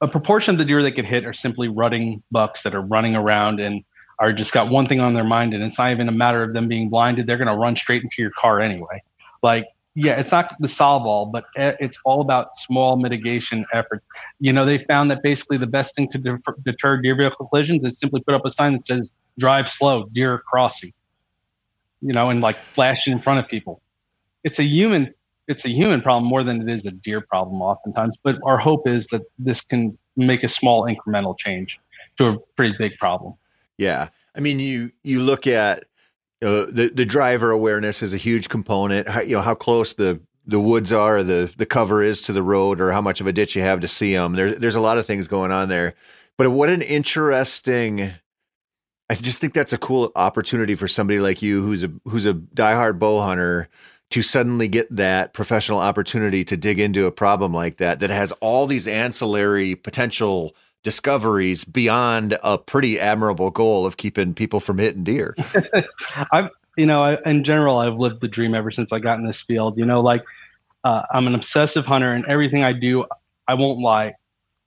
a proportion of the deer that get hit are simply rutting bucks that are running around and are just got one thing on their mind. And it's not even a matter of them being blinded. They're going to run straight into your car anyway. Like, yeah, it's not the solve all, but it's all about small mitigation efforts. You know, they found that basically the best thing to deter deer vehicle collisions is simply put up a sign that says, drive slow, deer crossing, you know, and like flash it in front of people. It's a human problem more than it is a deer problem oftentimes. But our hope is that this can make a small incremental change to a pretty big problem. Yeah. I mean, you look at, the driver awareness is a huge component. How, you know, how close the woods are, or the cover is to the road, or how much of a ditch you have to see them. There's a lot of things going on there. But what an interesting! I just think that's a cool opportunity for somebody like you, who's a diehard bow hunter, to suddenly get that professional opportunity to dig into a problem like that has all these ancillary potential discoveries beyond a pretty admirable goal of keeping people from hitting deer. I've lived the dream ever since I got in this field. You know, like, I'm an obsessive hunter, and everything I do, I won't lie,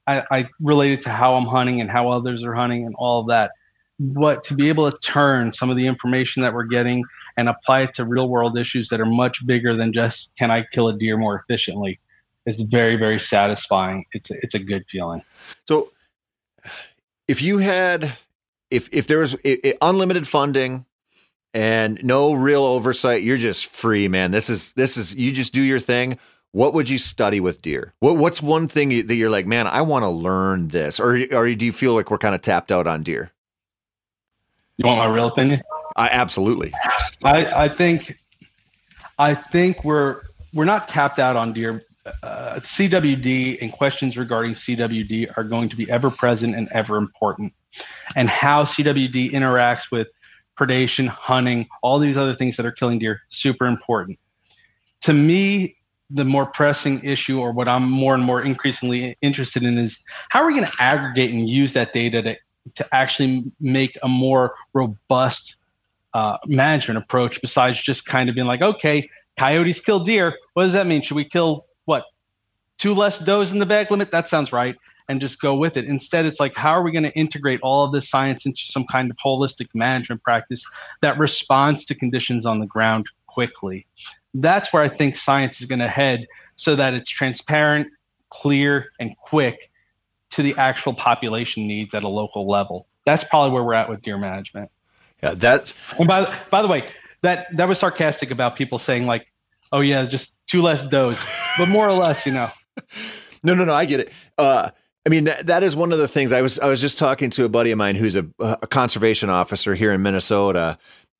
I relate it to how I'm hunting and how others are hunting and all of that. But to be able to turn some of the information that we're getting and apply it to real world issues that are much bigger than just, can I kill a deer more efficiently? It's very, very satisfying. It's a good feeling. So, if you had, if there was unlimited funding and no real oversight. You're just free, man. This is you just do your thing. What would you study with deer? What's one thing that you're like, man, I want to learn this, or do you feel like we're kind of tapped out on deer? You want my real opinion? Absolutely. I think we're not tapped out on deer. CWD and questions regarding CWD are going to be ever present and ever important, and how CWD interacts with predation, hunting, all these other things that are killing deer, super important. To me, the more pressing issue, or what I'm more and more increasingly interested in, is how are we going to aggregate and use that data to actually make a more robust management approach, besides just kind of being like, okay, coyotes kill deer. What does that mean? Should we kill, what, 2 less does in the bag limit? That sounds right. And just go with it. Instead, it's like, how are we going to integrate all of this science into some kind of holistic management practice that responds to conditions on the ground quickly? That's where I think science is going to head, so that it's transparent, clear, and quick to the actual population needs at a local level. That's probably where we're at with deer management. Yeah, and by the way, that was sarcastic about people saying like, oh yeah, just 2 less does, but more or less, you know. No, I get it. I mean, that is one of the things. I was just talking to a buddy of mine who's a conservation officer here in Minnesota,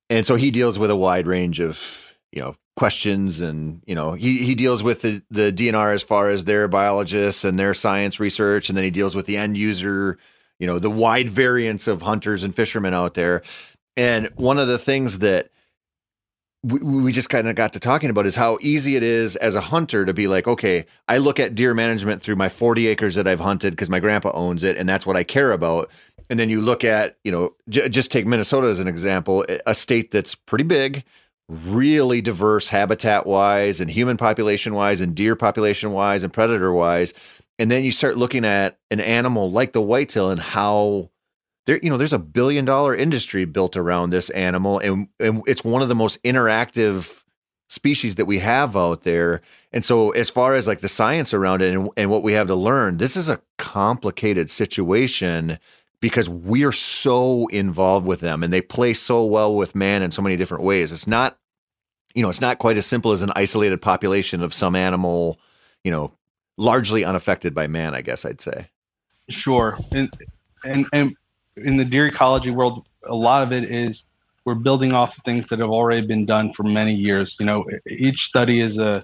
and so he deals with a wide range of, you know, questions, and, you know, he deals with the DNR as far as their biologists and their science research, and then he deals with the end user, you know, the wide variance of hunters and fishermen out there. And one of the things that we just kind of got to talking about is how easy it is as a hunter to be like, okay, I look at deer management through my 40 acres that I've hunted because my grandpa owns it, and that's what I care about. And then you look at, you know, just take Minnesota as an example, a state that's pretty big, really diverse habitat wise and human population wise and deer population wise and predator wise. And then you start looking at an animal like the whitetail and how there, you know, there's $1 billion industry built around this animal, and it's one of the most interactive species that we have out there. And so as far as like the science around it and what we have to learn, this is a complicated situation because we are so involved with them and they play so well with man in so many different ways. It's not, you know, it's not quite as simple as an isolated population of some animal, you know, largely unaffected by man, I guess I'd say. Sure. And in the deer ecology world, a lot of it is we're building off of things that have already been done for many years. You know, each study is a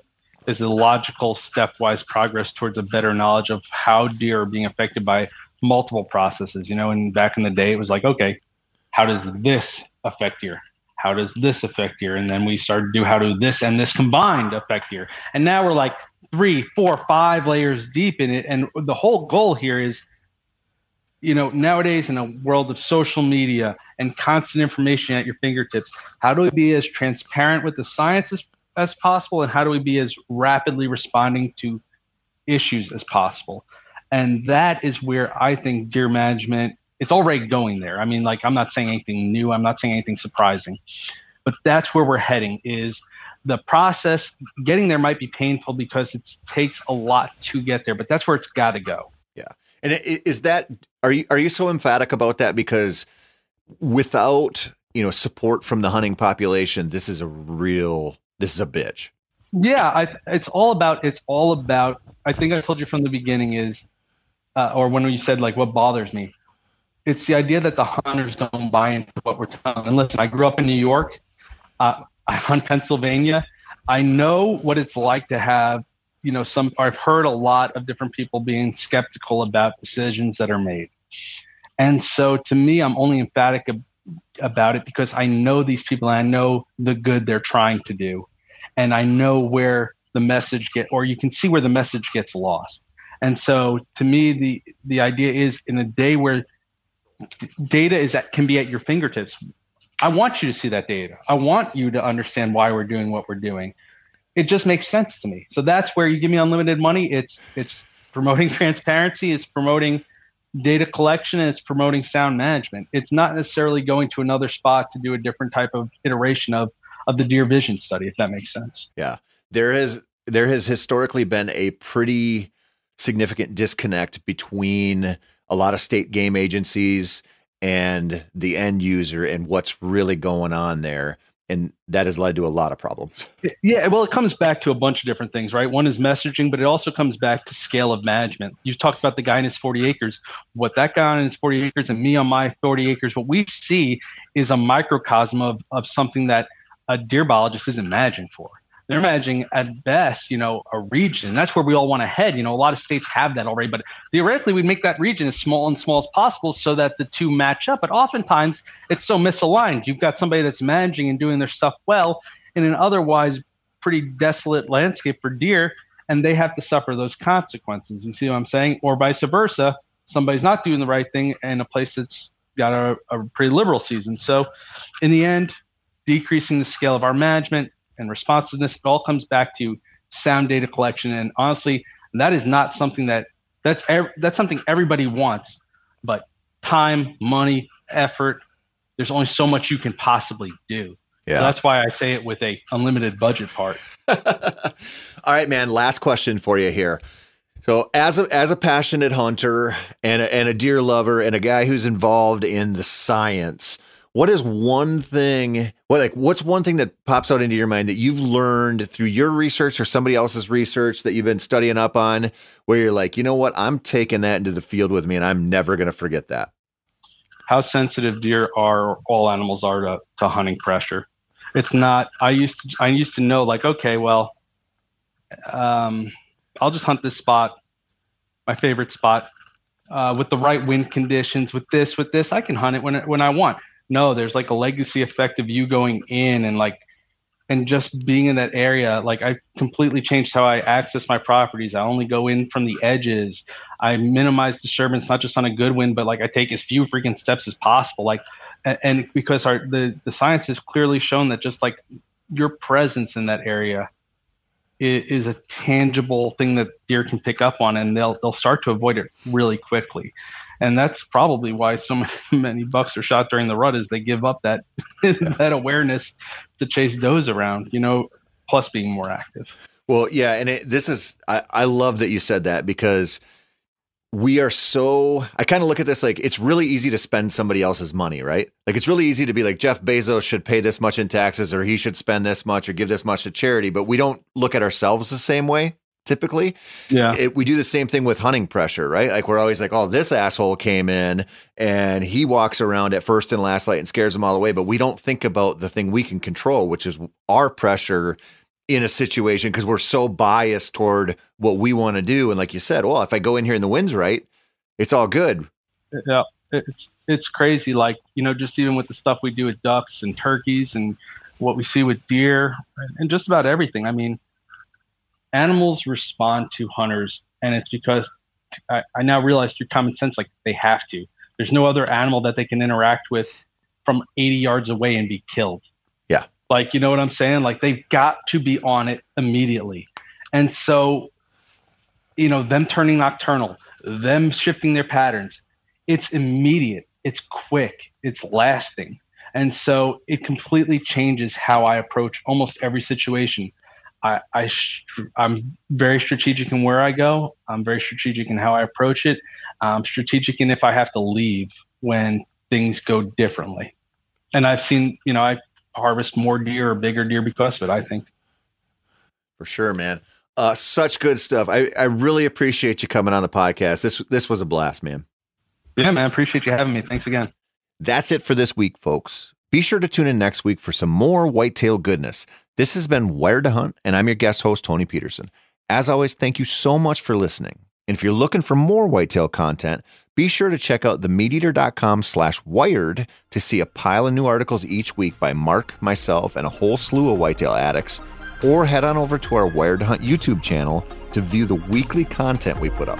logical stepwise progress towards a better knowledge of how deer are being affected by multiple processes. You know, and back in the day, it was like, okay, how does this affect deer? How does this affect deer? And then we started to do, how do this and this combined affect deer? And now we're like 3, 4, 5 layers deep in it. And the whole goal here is, you know, nowadays in a world of social media and constant information at your fingertips, how do we be as transparent with the science as possible? And how do we be as rapidly responding to issues as possible? And that is where I think deer management, it's already going there. I mean, like, I'm not saying anything new. I'm not saying anything surprising. But that's where we're heading, is the process. Getting there might be painful because it takes a lot to get there, but that's where it's got to go. Yeah. And is that, are you so emphatic about that? Because without, you know, support from the hunting population, this is a bitch. Yeah. It's all about, I think I told you from the beginning is, or when you said like, what bothers me, it's the idea that the hunters don't buy into what we're telling. And listen, I grew up in New York. I hunt Pennsylvania. I know what it's like to have, you know, I've heard a lot of different people being skeptical about decisions that are made. And so to me, I'm only emphatic about it because I know these people, and I know the good they're trying to do. And I know where the message you can see where the message gets lost. And so to me, the idea is, in a day where data can be at your fingertips, I want you to see that data. I want you to understand why we're doing what we're doing. It just makes sense to me. So that's where you give me unlimited money. It's promoting transparency. It's promoting data collection, and it's promoting sound management. It's not necessarily going to another spot to do a different type of iteration of the deer vision study, if that makes sense. Yeah. There has historically been a pretty significant disconnect between a lot of state game agencies and the end user and what's really going on there. And that has led to a lot of problems. Yeah, well, it comes back to a bunch of different things, right? One is messaging, but it also comes back to scale of management. You talked about the guy in his 40 acres. What that guy on his 40 acres and me on my 40 acres, what we see is a microcosm of something that a deer biologist isn't managing for. They're managing at best, you know, a region. And that's where we all want to head. You know, a lot of states have that already, but theoretically we'd make that region as small and small as possible so that the two match up. But oftentimes it's so misaligned. You've got somebody that's managing and doing their stuff well in an otherwise pretty desolate landscape for deer, and they have to suffer those consequences. You see what I'm saying? Or vice versa, somebody's not doing the right thing in a place that's got a pretty liberal season. So in the end, decreasing the scale of our management and responsiveness, it all comes back to sound data collection. And honestly, that is not something that's something everybody wants, but time, money, effort, there's only so much you can possibly do. Yeah. So that's why I say it with a unlimited budget part. All right, man. Last question for you here. So as a passionate hunter and a deer lover and a guy who's involved in the science, what's one thing that pops out into your mind that you've learned through your research or somebody else's research that you've been studying up on where you're like, you know what, I'm taking that into the field with me and I'm never going to forget that? How sensitive deer are, or all animals are, to hunting pressure. It's not, I used to know, like, okay, well, I'll just hunt this spot, my favorite spot, with the right wind conditions, with this, I can hunt it when I want. No, there's like a legacy effect of you going in and just being in that area. Like, I completely changed how I access my properties. I only go in from the edges. I minimize disturbance, not just on a good wind, but like I take as few freaking steps as possible. Like, and because the science has clearly shown that just like your presence in that area is a tangible thing that deer can pick up on, and they'll start to avoid it really quickly. And that's probably why so many bucks are shot during the rut, is they give up that that awareness to chase does around, you know, plus being more active. Well, yeah. And I love that you said that, because I kind of look at this like it's really easy to spend somebody else's money, right? Like, it's really easy to be like, Jeff Bezos should pay this much in taxes, or he should spend this much, or give this much to charity. But we don't look at ourselves the same way. Typically, yeah, we do the same thing with hunting pressure, right? Like, we're always like, oh, this asshole came in and he walks around at first and last light and scares them all away. But we don't think about the thing we can control, which is our pressure in a situation, because we're so biased toward what we want to do. And like you said, well, if I go in here and the wind's right, it's all good. Yeah, it's crazy. Like, you know, just even with the stuff we do with ducks and turkeys and what we see with deer and just about everything. I mean, animals respond to hunters, and it's because I now realize through common sense, like, they have to. There's no other animal that they can interact with from 80 yards away and be killed. Yeah. Like, you know what I'm saying? Like, they've got to be on it immediately. And so, you know, them turning nocturnal, them shifting their patterns, it's immediate, it's quick, it's lasting. And so it completely changes how I approach almost every situation. I'm very strategic in where I go. I'm very strategic in how I approach it. I'm strategic in if I have to leave when things go differently. And I've seen, you know, I harvest more deer or bigger deer because of it, I think. For sure, man. Such good stuff. I really appreciate you coming on the podcast. This was a blast, man. Yeah, man. Appreciate you having me. Thanks again. That's it for this week, folks. Be sure to tune in next week for some more whitetail goodness. This has been Wired to Hunt, and I'm your guest host, Tony Peterson. As always, thank you so much for listening. And if you're looking for more whitetail content, be sure to check out themeateater.com/wired to see a pile of new articles each week by Mark, myself, and a whole slew of whitetail addicts, or head on over to our Wired to Hunt YouTube channel to view the weekly content we put up.